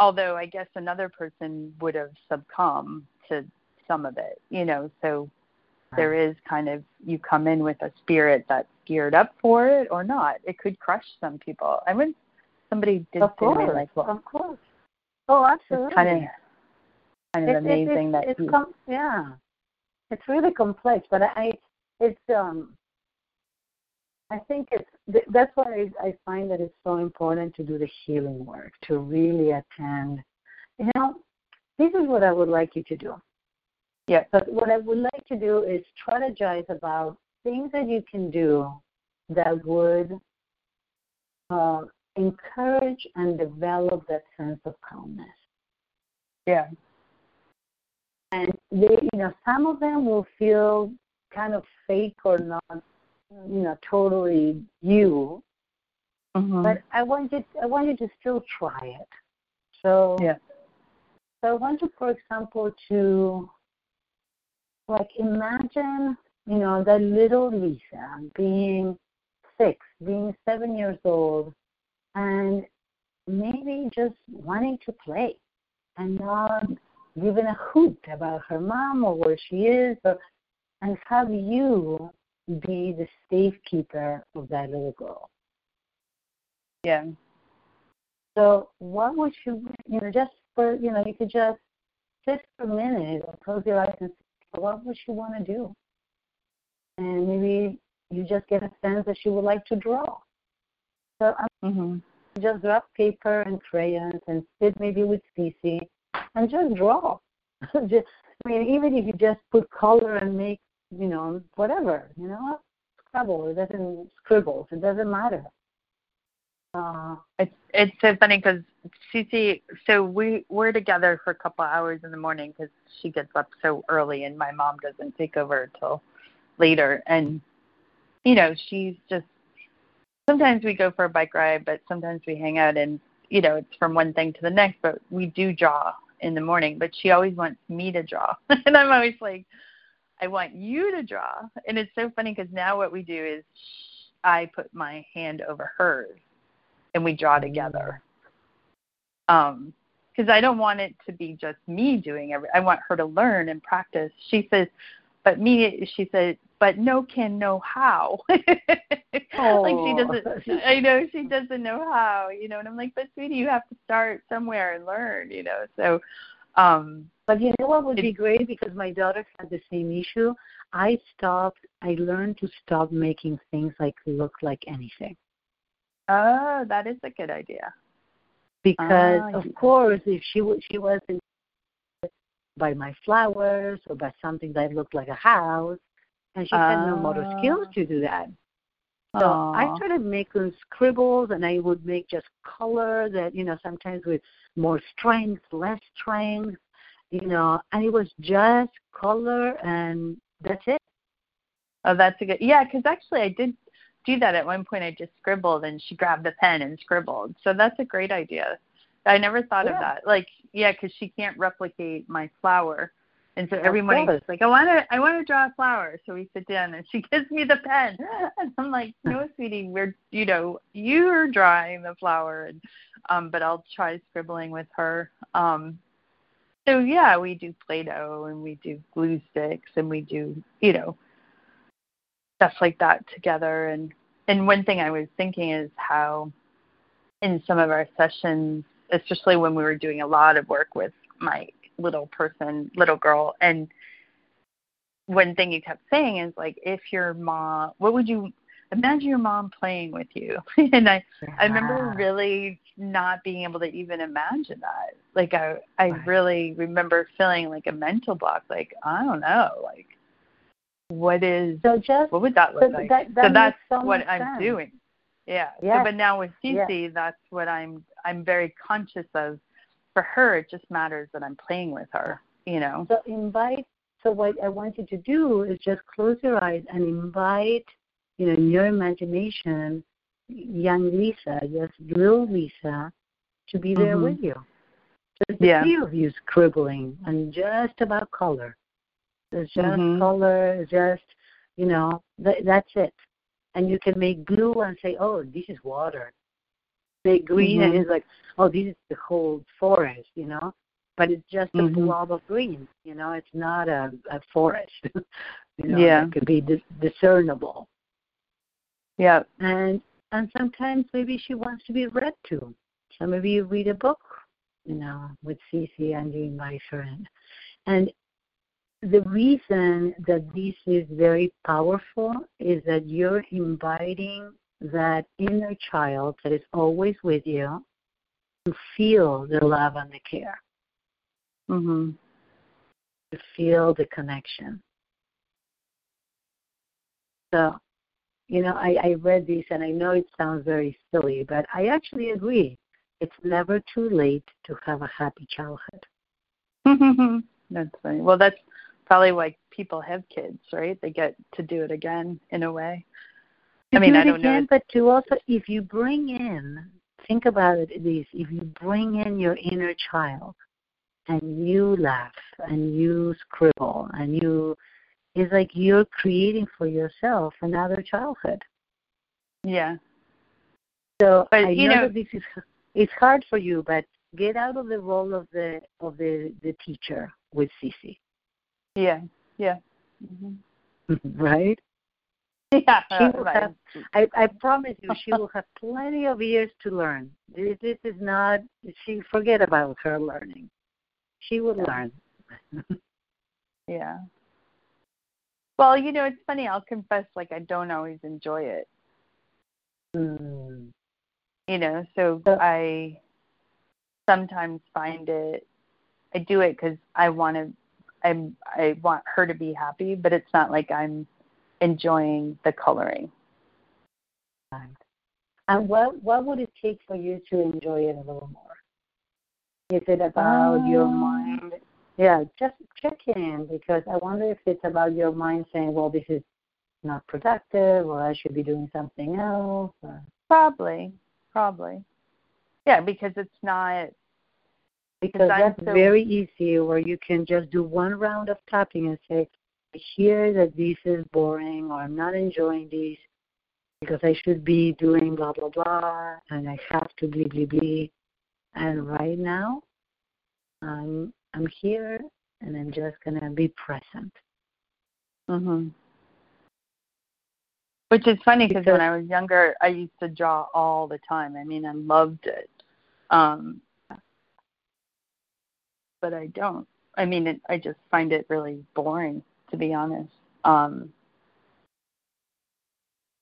although I guess another person would have succumbed to some of it, you know, so right. there is kind of, you come in with a spirit that's geared up for it or not. It could crush some people. I mean, somebody did of course, me like, well, of course, oh absolutely, it's kind of kind of it, amazing it, it, that it's you, com- yeah, it's really complex, but I it's um. I think it's, that's why I find that it's so important to do the healing work, to really attend. You know, this is what I would like you to do. Yeah. But what I would like to do is strategize about things that you can do that would uh, encourage and develop that sense of calmness. Yeah. And, they, you know, some of them will feel kind of fake or not, you know, totally you, mm-hmm. but I want you, I want you to still try it. So, yeah. so I want you, for example, to like imagine, you know, that little Lisa being six, being seven years old, and maybe just wanting to play and not giving a hoot about her mom or where she is, or, and have you be the safekeeper of that little girl. Yeah. So what would you, you know, just for, you know, you could just sit for a minute or close your eyes and see what would she want to do? And maybe you just get a sense that she would like to draw. So um, mm-hmm. just grab paper and crayons and sit maybe with CeCe and just draw. just, I mean, even if you just put color and make, you know, whatever, you know, scribble. It doesn't scribble. It doesn't matter. Uh, it's it's so funny because CeCe, so we we're together for a couple hours in the morning because she gets up so early and my mom doesn't take over till later. And you know, she's just sometimes we go for a bike ride, but sometimes we hang out and you know it's from one thing to the next. But we do draw in the morning, but she always wants me to draw, and I'm always like, I want you to draw. And it's so funny because now what we do is I put my hand over hers and we draw together. Um, because I don't want it to be just me doing everything. I want her to learn and practice. She says, but me, she said, but no can know how. Oh. Like she doesn't, I know she doesn't know how, you know, and I'm like, but sweetie, you have to start somewhere and learn, you know, so. Um, but you know what would be great, because my daughter had the same issue. I stopped, I learned to stop making things like look like anything. Oh, that is a good idea. Because, oh, of yeah. course, if she w- she wasn't by my flowers or by something that looked like a house, and she oh. had no motor skills to do that. So oh. I started making scribbles, and I would make just color that, you know, sometimes with more strength, less strength, you know, and it was just color, and that's it. Oh, that's a good, yeah, because actually I did do that at one point. I just scribbled, and she grabbed a pen and scribbled. So that's a great idea. I never thought yeah. of that. Like, yeah, because she can't replicate my flower. And so every morning she's like, I want to I want to draw a flower. So we sit down and she gives me the pen. And I'm like, no, sweetie, we're, you know, you're drawing the flower. And, um, but I'll try scribbling with her. Um, so, yeah, we do Play-Doh and we do glue sticks and we do, you know, stuff like that together. And, and one thing I was thinking is how in some of our sessions, especially when we were doing a lot of work with my little person, little girl. And one thing you kept saying is like, if your mom, what would you imagine your mom playing with you? And I, yeah. I remember really not being able to even imagine that. Like I, I right. really remember feeling like a mental block. Like, I don't know, like what is, so just, what would that look so like? That, that so that's so what I'm sense. doing. Yeah. Yes. So, but now with CeCe, yes. that's what I'm, I'm very conscious of. For her, it just matters that I'm playing with her, you know. So invite, so what I want you to do is just close your eyes and invite, you know, in your imagination, young Lisa, just little Lisa, to be there mm-hmm. with you. Just the yeah. three of you scribbling and just about color. It's just mm-hmm. color, just, you know, th- that's it. And you can make glue and say, oh, this is water. They green mm-hmm. and it's like, oh, this is the whole forest, you know, but it's just a mm-hmm. blob of green, you know, it's not a, a forest. You know, yeah. It could be dis- discernible. Yeah. And and sometimes maybe she wants to be read to. So maybe you read a book, you know, with CeCe and you invite her in. And the reason that this is very powerful is that you're inviting that inner child that is always with you to feel the love and the care, mm-hmm. to feel the connection. So, you know, I, I read this, and I know it sounds very silly, but I actually agree. It's never too late to have a happy childhood. That's funny. Well, that's probably why people have kids, right? They get to do it again in a way. I mean, do I don't again, know. But to also, if you bring in, think about it, this, if you bring in your inner child and you laugh and you scribble and you, it's like you're creating for yourself another childhood. Yeah. So but, I you know, know that this is it's hard for you, but get out of the role of the of the, the teacher with CeCe. Yeah. Yeah. Mm-hmm. Right. Yeah, she will right. have, I, I promise you, she will have plenty of years to learn. This, this is not, she forget about her learning. She will yeah. learn. Yeah. Well, you know, it's funny. I'll confess, like, I don't always enjoy it. Mm. You know, so, so I sometimes find it I do it because I want to, I I want her to be happy, but it's not like I'm enjoying the coloring. Right. And what what would it take for you to enjoy it a little more? Is it about um, your mind? Yeah, just check in, because I wonder if it's about your mind saying, well, this is not productive, or I should be doing something else. Or... Probably, probably. Yeah, because it's not... Because that's so... very easy, where you can just do one round of tapping and say, I hear that this is boring, or I'm not enjoying this, because I should be doing blah, blah, blah, and I have to blee, blee, blee. And right now, I'm, I'm here, and I'm just going to be present. Mm-hmm. Which is funny because when I was younger, I used to draw all the time. I mean, I loved it. Um, but I don't. I mean, it, I just find it really boring, to be honest. Um,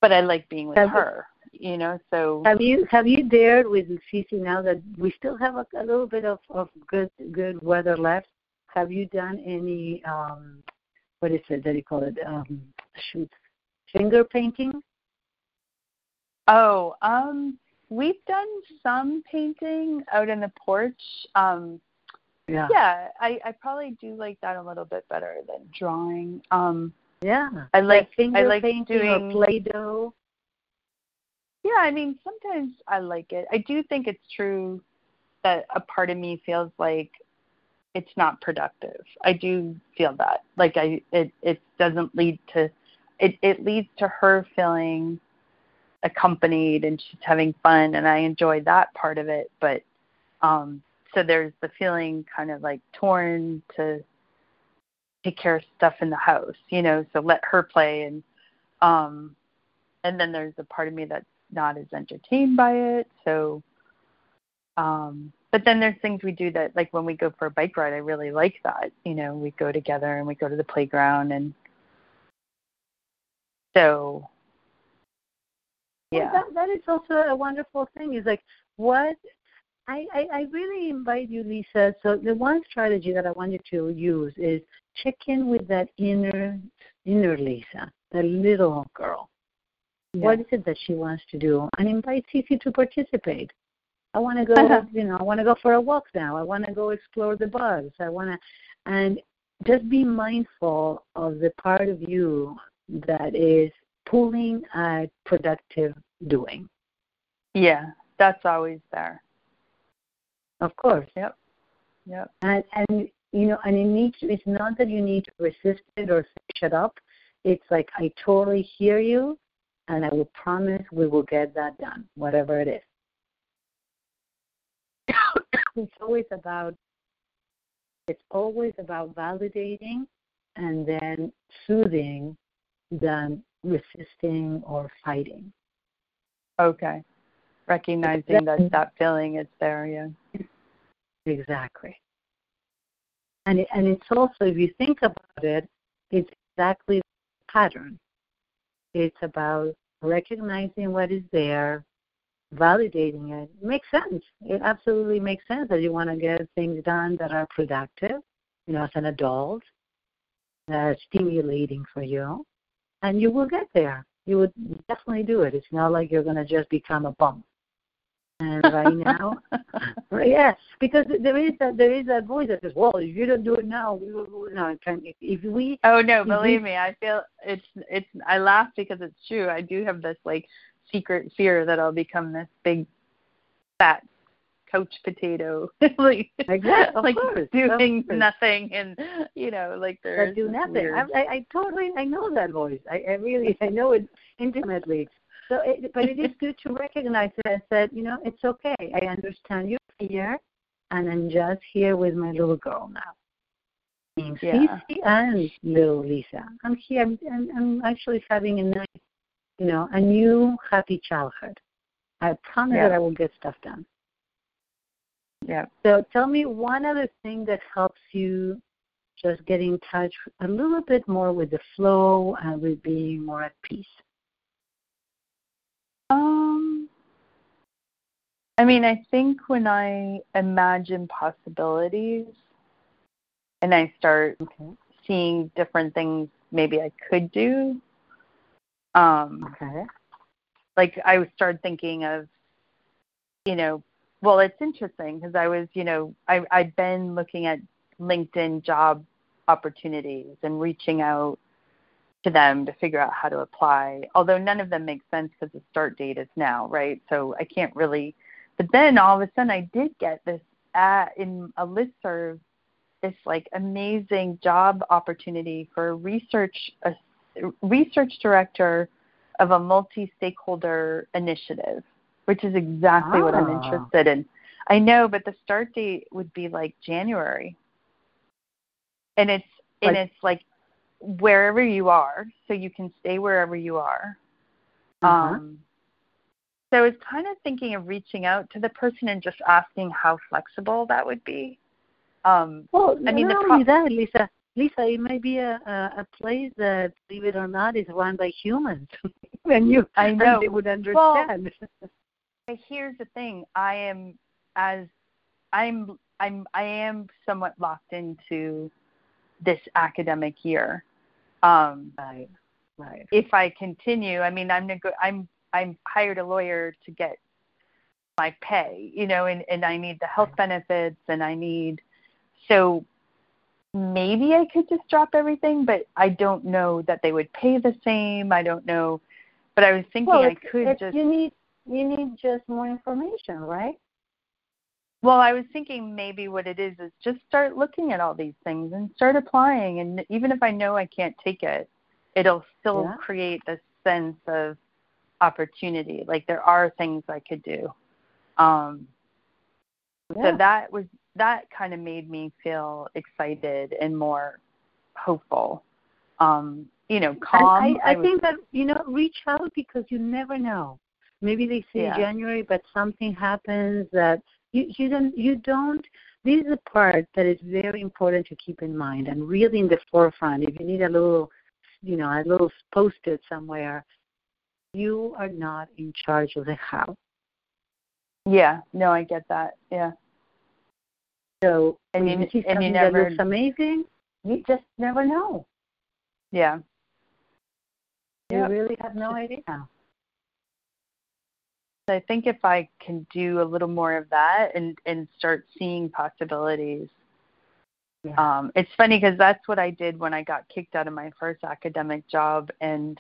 but I like being with have her, you, you know, so. Have you have you dared with CeCe, now that we still have a, a little bit of, of good good weather left, have you done any, um, what is it that you call it, um, shoot, finger painting? Oh, um, we've done some painting out in the porch. Um, yeah, yeah I, I probably do like that a little bit better than drawing. Um, yeah, I like, like finger I like painting doing or Play-Doh. Yeah, I mean, sometimes I like it. I do think it's true that a part of me feels like it's not productive. I do feel that. Like I, it, it doesn't lead to. It, it leads to her feeling accompanied and she's having fun, and I enjoy that part of it. But um, so there's the feeling kind of like torn to take care of stuff in the house, you know, so let her play. And um, and then there's a part of me that's not as entertained by it. So, um, but then there's things we do that, like when we go for a bike ride, I really like that. You know, we go together and we go to the playground, and So, yeah. Well, that, that is also a wonderful thing. It's like, what I, I, I really invite you, Lisa. So the one strategy that I want you to use is check in with that inner, inner Lisa, the little girl. Yeah. What is it that she wants to do? And invite CeCe to participate. I want to go, you know, I want to go for a walk now. I want to go explore the bugs. I want to, and just be mindful of the part of you that is pulling at productive doing. Yeah, that's always there. Of course. Yep. Yep. And, and you know, and it needs to, it's not that you need to resist it or shut up. It's like, I totally hear you, and I will promise we will get that done, whatever it is. It's always about, it's always about validating and then soothing than resisting or fighting. Okay. Recognizing that that feeling is there, yeah. Exactly. And it, and it's also, if you think about it, it's exactly the pattern. It's about recognizing what is there, validating it. It makes sense. It absolutely makes sense that you want to get things done that are productive, you know, as an adult, that are stimulating for you. And you will get there. You would definitely do it. It's not like you're going to just become a bum. And right now, yeah, because there is that there is that voice that says, "Well, if you don't do it now, we will do it now." If we oh no, believe we, me, I feel it's it's. I laugh because it's true. I do have this like secret fear that I'll become this big fat couch potato, like, exactly, like course, doing nothing, and you know, like there's do nothing. I, I, I totally, I know that voice. I, I really, I know it intimately. So, it, but it is good to recognize it. That you know, it's okay. I understand you here, and I'm just here with my little girl now. Being yeah. CeCe and little Lisa. I'm here. I'm, I'm, I'm actually having a nice, you know, a new happy childhood. I promise yeah. that I will get stuff done. Yeah. So tell me one other thing that helps you just get in touch a little bit more with the flow and with being more at peace. Um, I mean, I think when I imagine possibilities, and I start okay. seeing different things maybe I could do. Um, okay. Like I started thinking of, you know, well, it's interesting because I was, you know, I, I'd been looking at LinkedIn job opportunities and reaching out to them to figure out how to apply, although none of them make sense because the start date is now, right? So I can't really, but then all of a sudden I did get this ad in a listserv, this like amazing job opportunity for a research, a research director of a multi-stakeholder initiative, which is exactly ah. what I'm interested in. I know, but the start date would be like January. And it's like, and it's like wherever you are, so you can stay wherever you are. Uh-huh. Um, so I was kind of thinking of reaching out to the person and just asking how flexible that would be. Um, well, I mean, not the pro- only that, Lisa. Lisa, it may be a, a, a place that, believe it or not, is run by humans. And you, I know, they would understand. Well, here's the thing: I am as I'm I'm I am somewhat locked into this academic year. Um, right. Right. If I continue, I mean, I'm neg- I'm I'm hired a lawyer to get my pay, you know, and, and I need the health benefits, and I need so. Maybe I could just drop everything, but I don't know that they would pay the same. I don't know. But I was thinking well, I could it's, just... You need, you need just more information, right? Well, I was thinking maybe what it is is just start looking at all these things and start applying. And even if I know I can't take it, it'll still yeah. create this sense of opportunity. Like there are things I could do. Um, yeah. So that was... that kind of made me feel excited and more hopeful, um, you know, calm. I, I, I think that, you know, reach out because you never know. Maybe they say yeah. January, but something happens that you, you don't, you don't, this is a part that is very important to keep in mind and really in the forefront. If you need a little, you know, a little post-it somewhere, you are not in charge of the how. Yeah, no, I get that. Yeah. So and you, you, and you never, that looks amazing, you just never know. Yeah. You yep. really have no idea. So I think if I can do a little more of that and, and start seeing possibilities. Yeah. Um, it's funny because that's what I did when I got kicked out of my first academic job and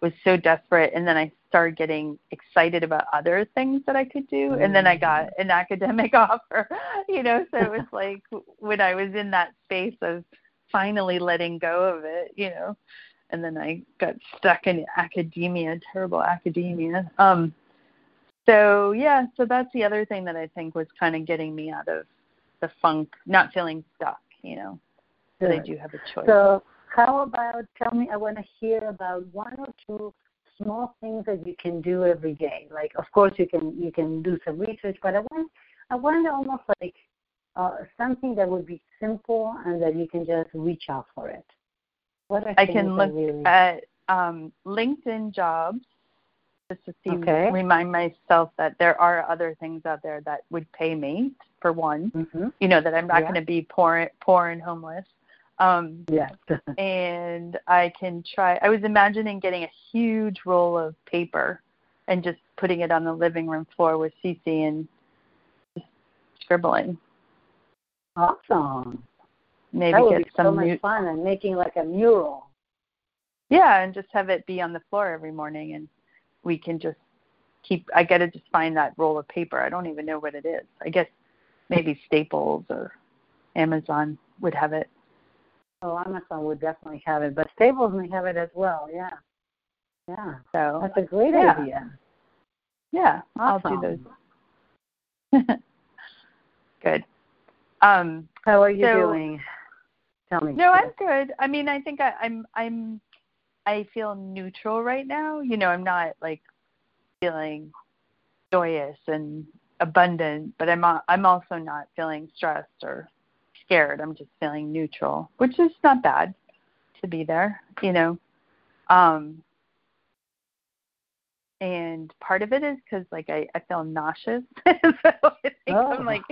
was so desperate. And then I started getting excited about other things that I could do. And then I got an academic offer, you know, so it was like when I was in that space of finally letting go of it, you know, and then I got stuck in academia, terrible academia. Um, so, yeah, so that's the other thing that I think was kind of getting me out of the funk, not feeling stuck, you know, so I do have a choice. So how about, tell me, I want to hear about one or two small things that you can do every day. Like, of course, you can you can do some research, but I want I want almost like uh, something that would be simple and that you can just reach out for it. What are I can look really... at um, LinkedIn jobs just to see, okay. remind myself that there are other things out there that would pay me, for one, mm-hmm. you know, that I'm not yeah. going to be poor, poor and homeless. Um, yeah. And I can try, I was imagining getting a huge roll of paper and just putting it on the living room floor with CeCe and just scribbling. Awesome. Maybe that would get be some so much mu- fun and making like a mural. Yeah, and just have it be on the floor every morning and we can just keep, I got to just find that roll of paper. I don't even know what it is. I guess maybe Staples or Amazon would have it. Oh, Amazon would definitely have it, but Staples may have it as well, yeah. Yeah, so that's a great yeah. idea. Yeah, awesome. I'll do those. Good. Um, How are you so, doing? Tell me. No, I'm good. I mean, I think I, I'm, I'm, I feel neutral right now. You know, I'm not, like, feeling joyous and abundant, but I'm, I'm also not feeling stressed or scared. I'm just feeling neutral, which is not bad to be there, you know. Um, and part of it is because, like, I, I feel nauseous. So I think oh. I'm like,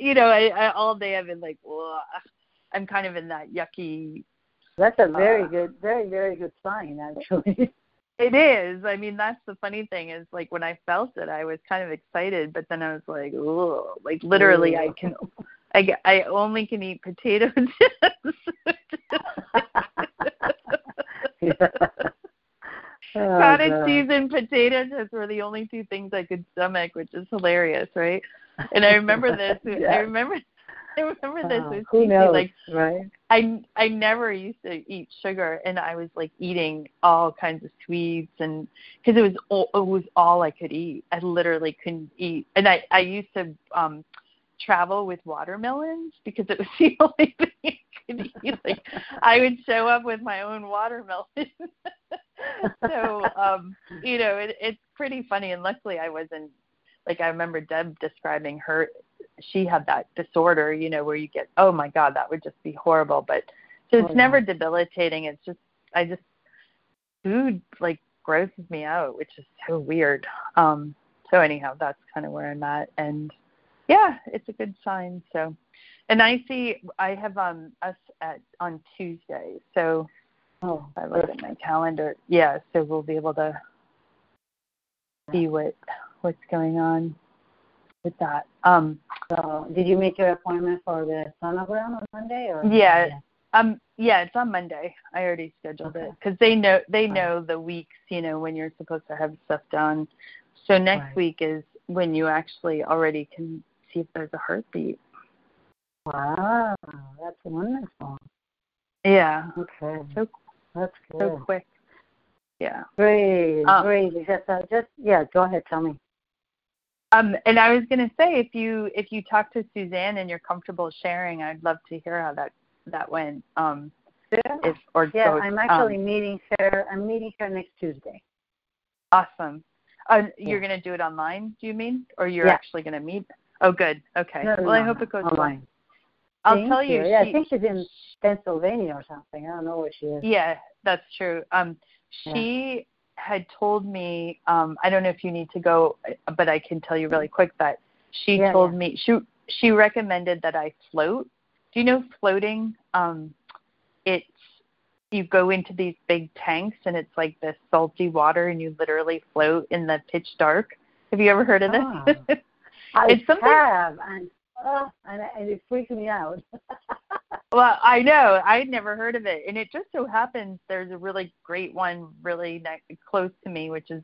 you know, I, I all day I've been like, I'm kind of in that yucky. That's a very uh, good, very, very good sign, actually. It is. I mean, that's the funny thing is, like, when I felt it, I was kind of excited, but then I was like, oh, like, literally, I can, I, I only can eat potato chips. Yeah. Oh, cottage God. Cheese and potato chips were the only two things I could stomach, which is hilarious, right? And I remember this. Yeah. I remember. I remember this. Oh, was who knows, like, right? I I never used to eat sugar, and I was like eating all kinds of sweets, and because it was all, it was all I could eat. I literally couldn't eat, and I I used to um travel with watermelons because it was the only thing I could eat. Like, I would show up with my own watermelon. So um you know, it, it's pretty funny, and luckily I wasn't. Like, I remember Deb describing her, she had that disorder, you know, where you get, oh, my God, that would just be horrible. But so it's oh, never yeah. debilitating. It's just, I just, food, like, grosses me out, which is so weird. Um, so, anyhow, that's kind of where I'm at. And, yeah, it's a good sign. So, and I see, I have um, us at on Tuesday. So, oh, I look at my calendar. Yeah, so we'll be able to see what... what's going on with that. Um, so did you make your appointment for the sonogram on Monday? Or yeah, Monday? Um, yeah, it's on Monday. I already scheduled okay. it because they know they know right. the weeks, you know, when you're supposed to have stuff done. So next right. week is when you actually already can see if there's a heartbeat. Wow, that's wonderful. Yeah. Okay. So that's good. So quick. Yeah. Great. Um, great. Just, uh, just yeah. Go ahead. Tell me. Um, and I was going to say, if you if you talk to Suzanne and you're comfortable sharing, I'd love to hear how that, that went. Um, yeah, if, or yeah go, I'm actually um, meeting her. I'm meeting her next Tuesday. Awesome. Uh, you're yeah. going to do it online, do you mean? Or you're yeah. actually going to meet? Oh, good. Okay. No, well, no, I hope it goes online. Well. I'll Thank tell you. you. Yeah, she, I think she's in Pennsylvania or something. I don't know where she is. Yeah, that's true. Um, she... Yeah. had told me, um, I don't know if you need to go, but I can tell you really quick that she yeah, told yeah. me, she she recommended that I float. Do you know floating? Um, it's, you go into these big tanks and it's like this salty water and you literally float in the pitch dark. Have you ever heard of this? Oh, I it's something, have, and, oh, and, and it freaks me out. Well, I know. I had never heard of it. And it just so happens there's a really great one really ne- close to me, which is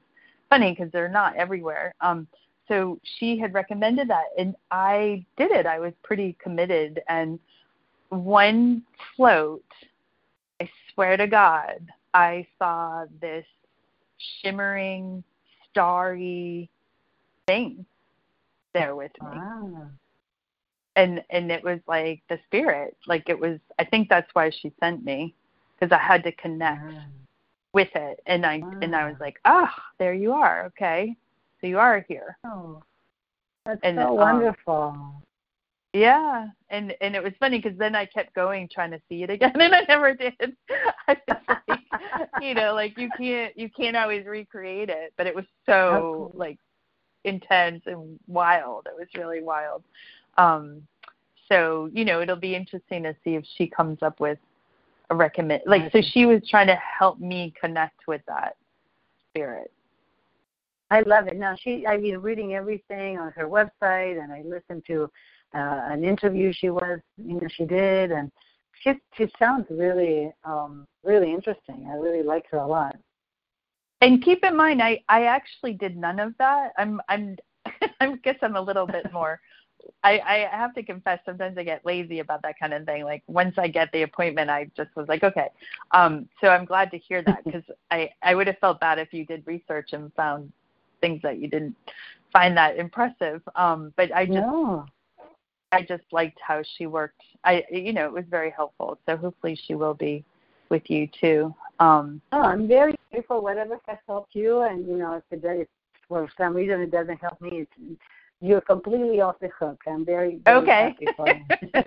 funny because they're not everywhere. Um, so she had recommended that, and I did it. I was pretty committed. And one float, I swear to God, I saw this shimmering, starry thing there with me. Wow. And and it was like the spirit, like it was, I think that's why she sent me, because I had to connect mm. with it. And I mm. and I was like, ah, oh, there you are. Okay. So you are here. Oh, that's and, so um, wonderful. Yeah. And and it was funny because then I kept going trying to see it again, and I never did. I was like, you know, like you can't, you can't always recreate it, but it was so oh, cool. like intense and wild. It was really wild. Um, so, you know, it'll be interesting to see if she comes up with a recommend, like, so she was trying to help me connect with that spirit. I love it. Now she, I've been reading everything on her website, and I listened to uh, an interview she was, you know, she did, and she, she sounds really, um, really interesting. I really like her a lot. And keep in mind, I, I actually did none of that. I'm, I'm, I guess I'm a little bit more. I, I have to confess, sometimes I get lazy about that kind of thing. Like, once I get the appointment, I just was like, okay. Um, so I'm glad to hear that, because I, I would have felt bad if you did research and found things that you didn't find that impressive. Um, but I just yeah. I just liked how she worked. I You know, it was very helpful. So hopefully she will be with you, too. Um, oh, I'm very grateful whatever has helped you. And, you know, if it, for some reason it doesn't help me, it's you're completely off the hook. I'm very, very okay. happy for you.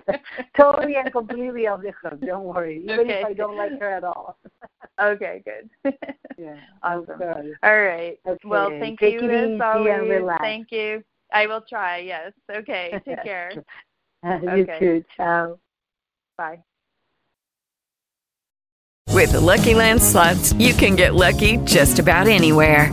Totally and completely off the hook. Don't worry. Even okay. if I don't like her at all. Okay, good. Yeah, awesome. Okay. All right. Okay. Well, thank take you as always. Thank you. I will try, yes. Okay, take care. You okay. too. Ciao. Bye. With the Lucky Land Slots, you can get lucky just about anywhere.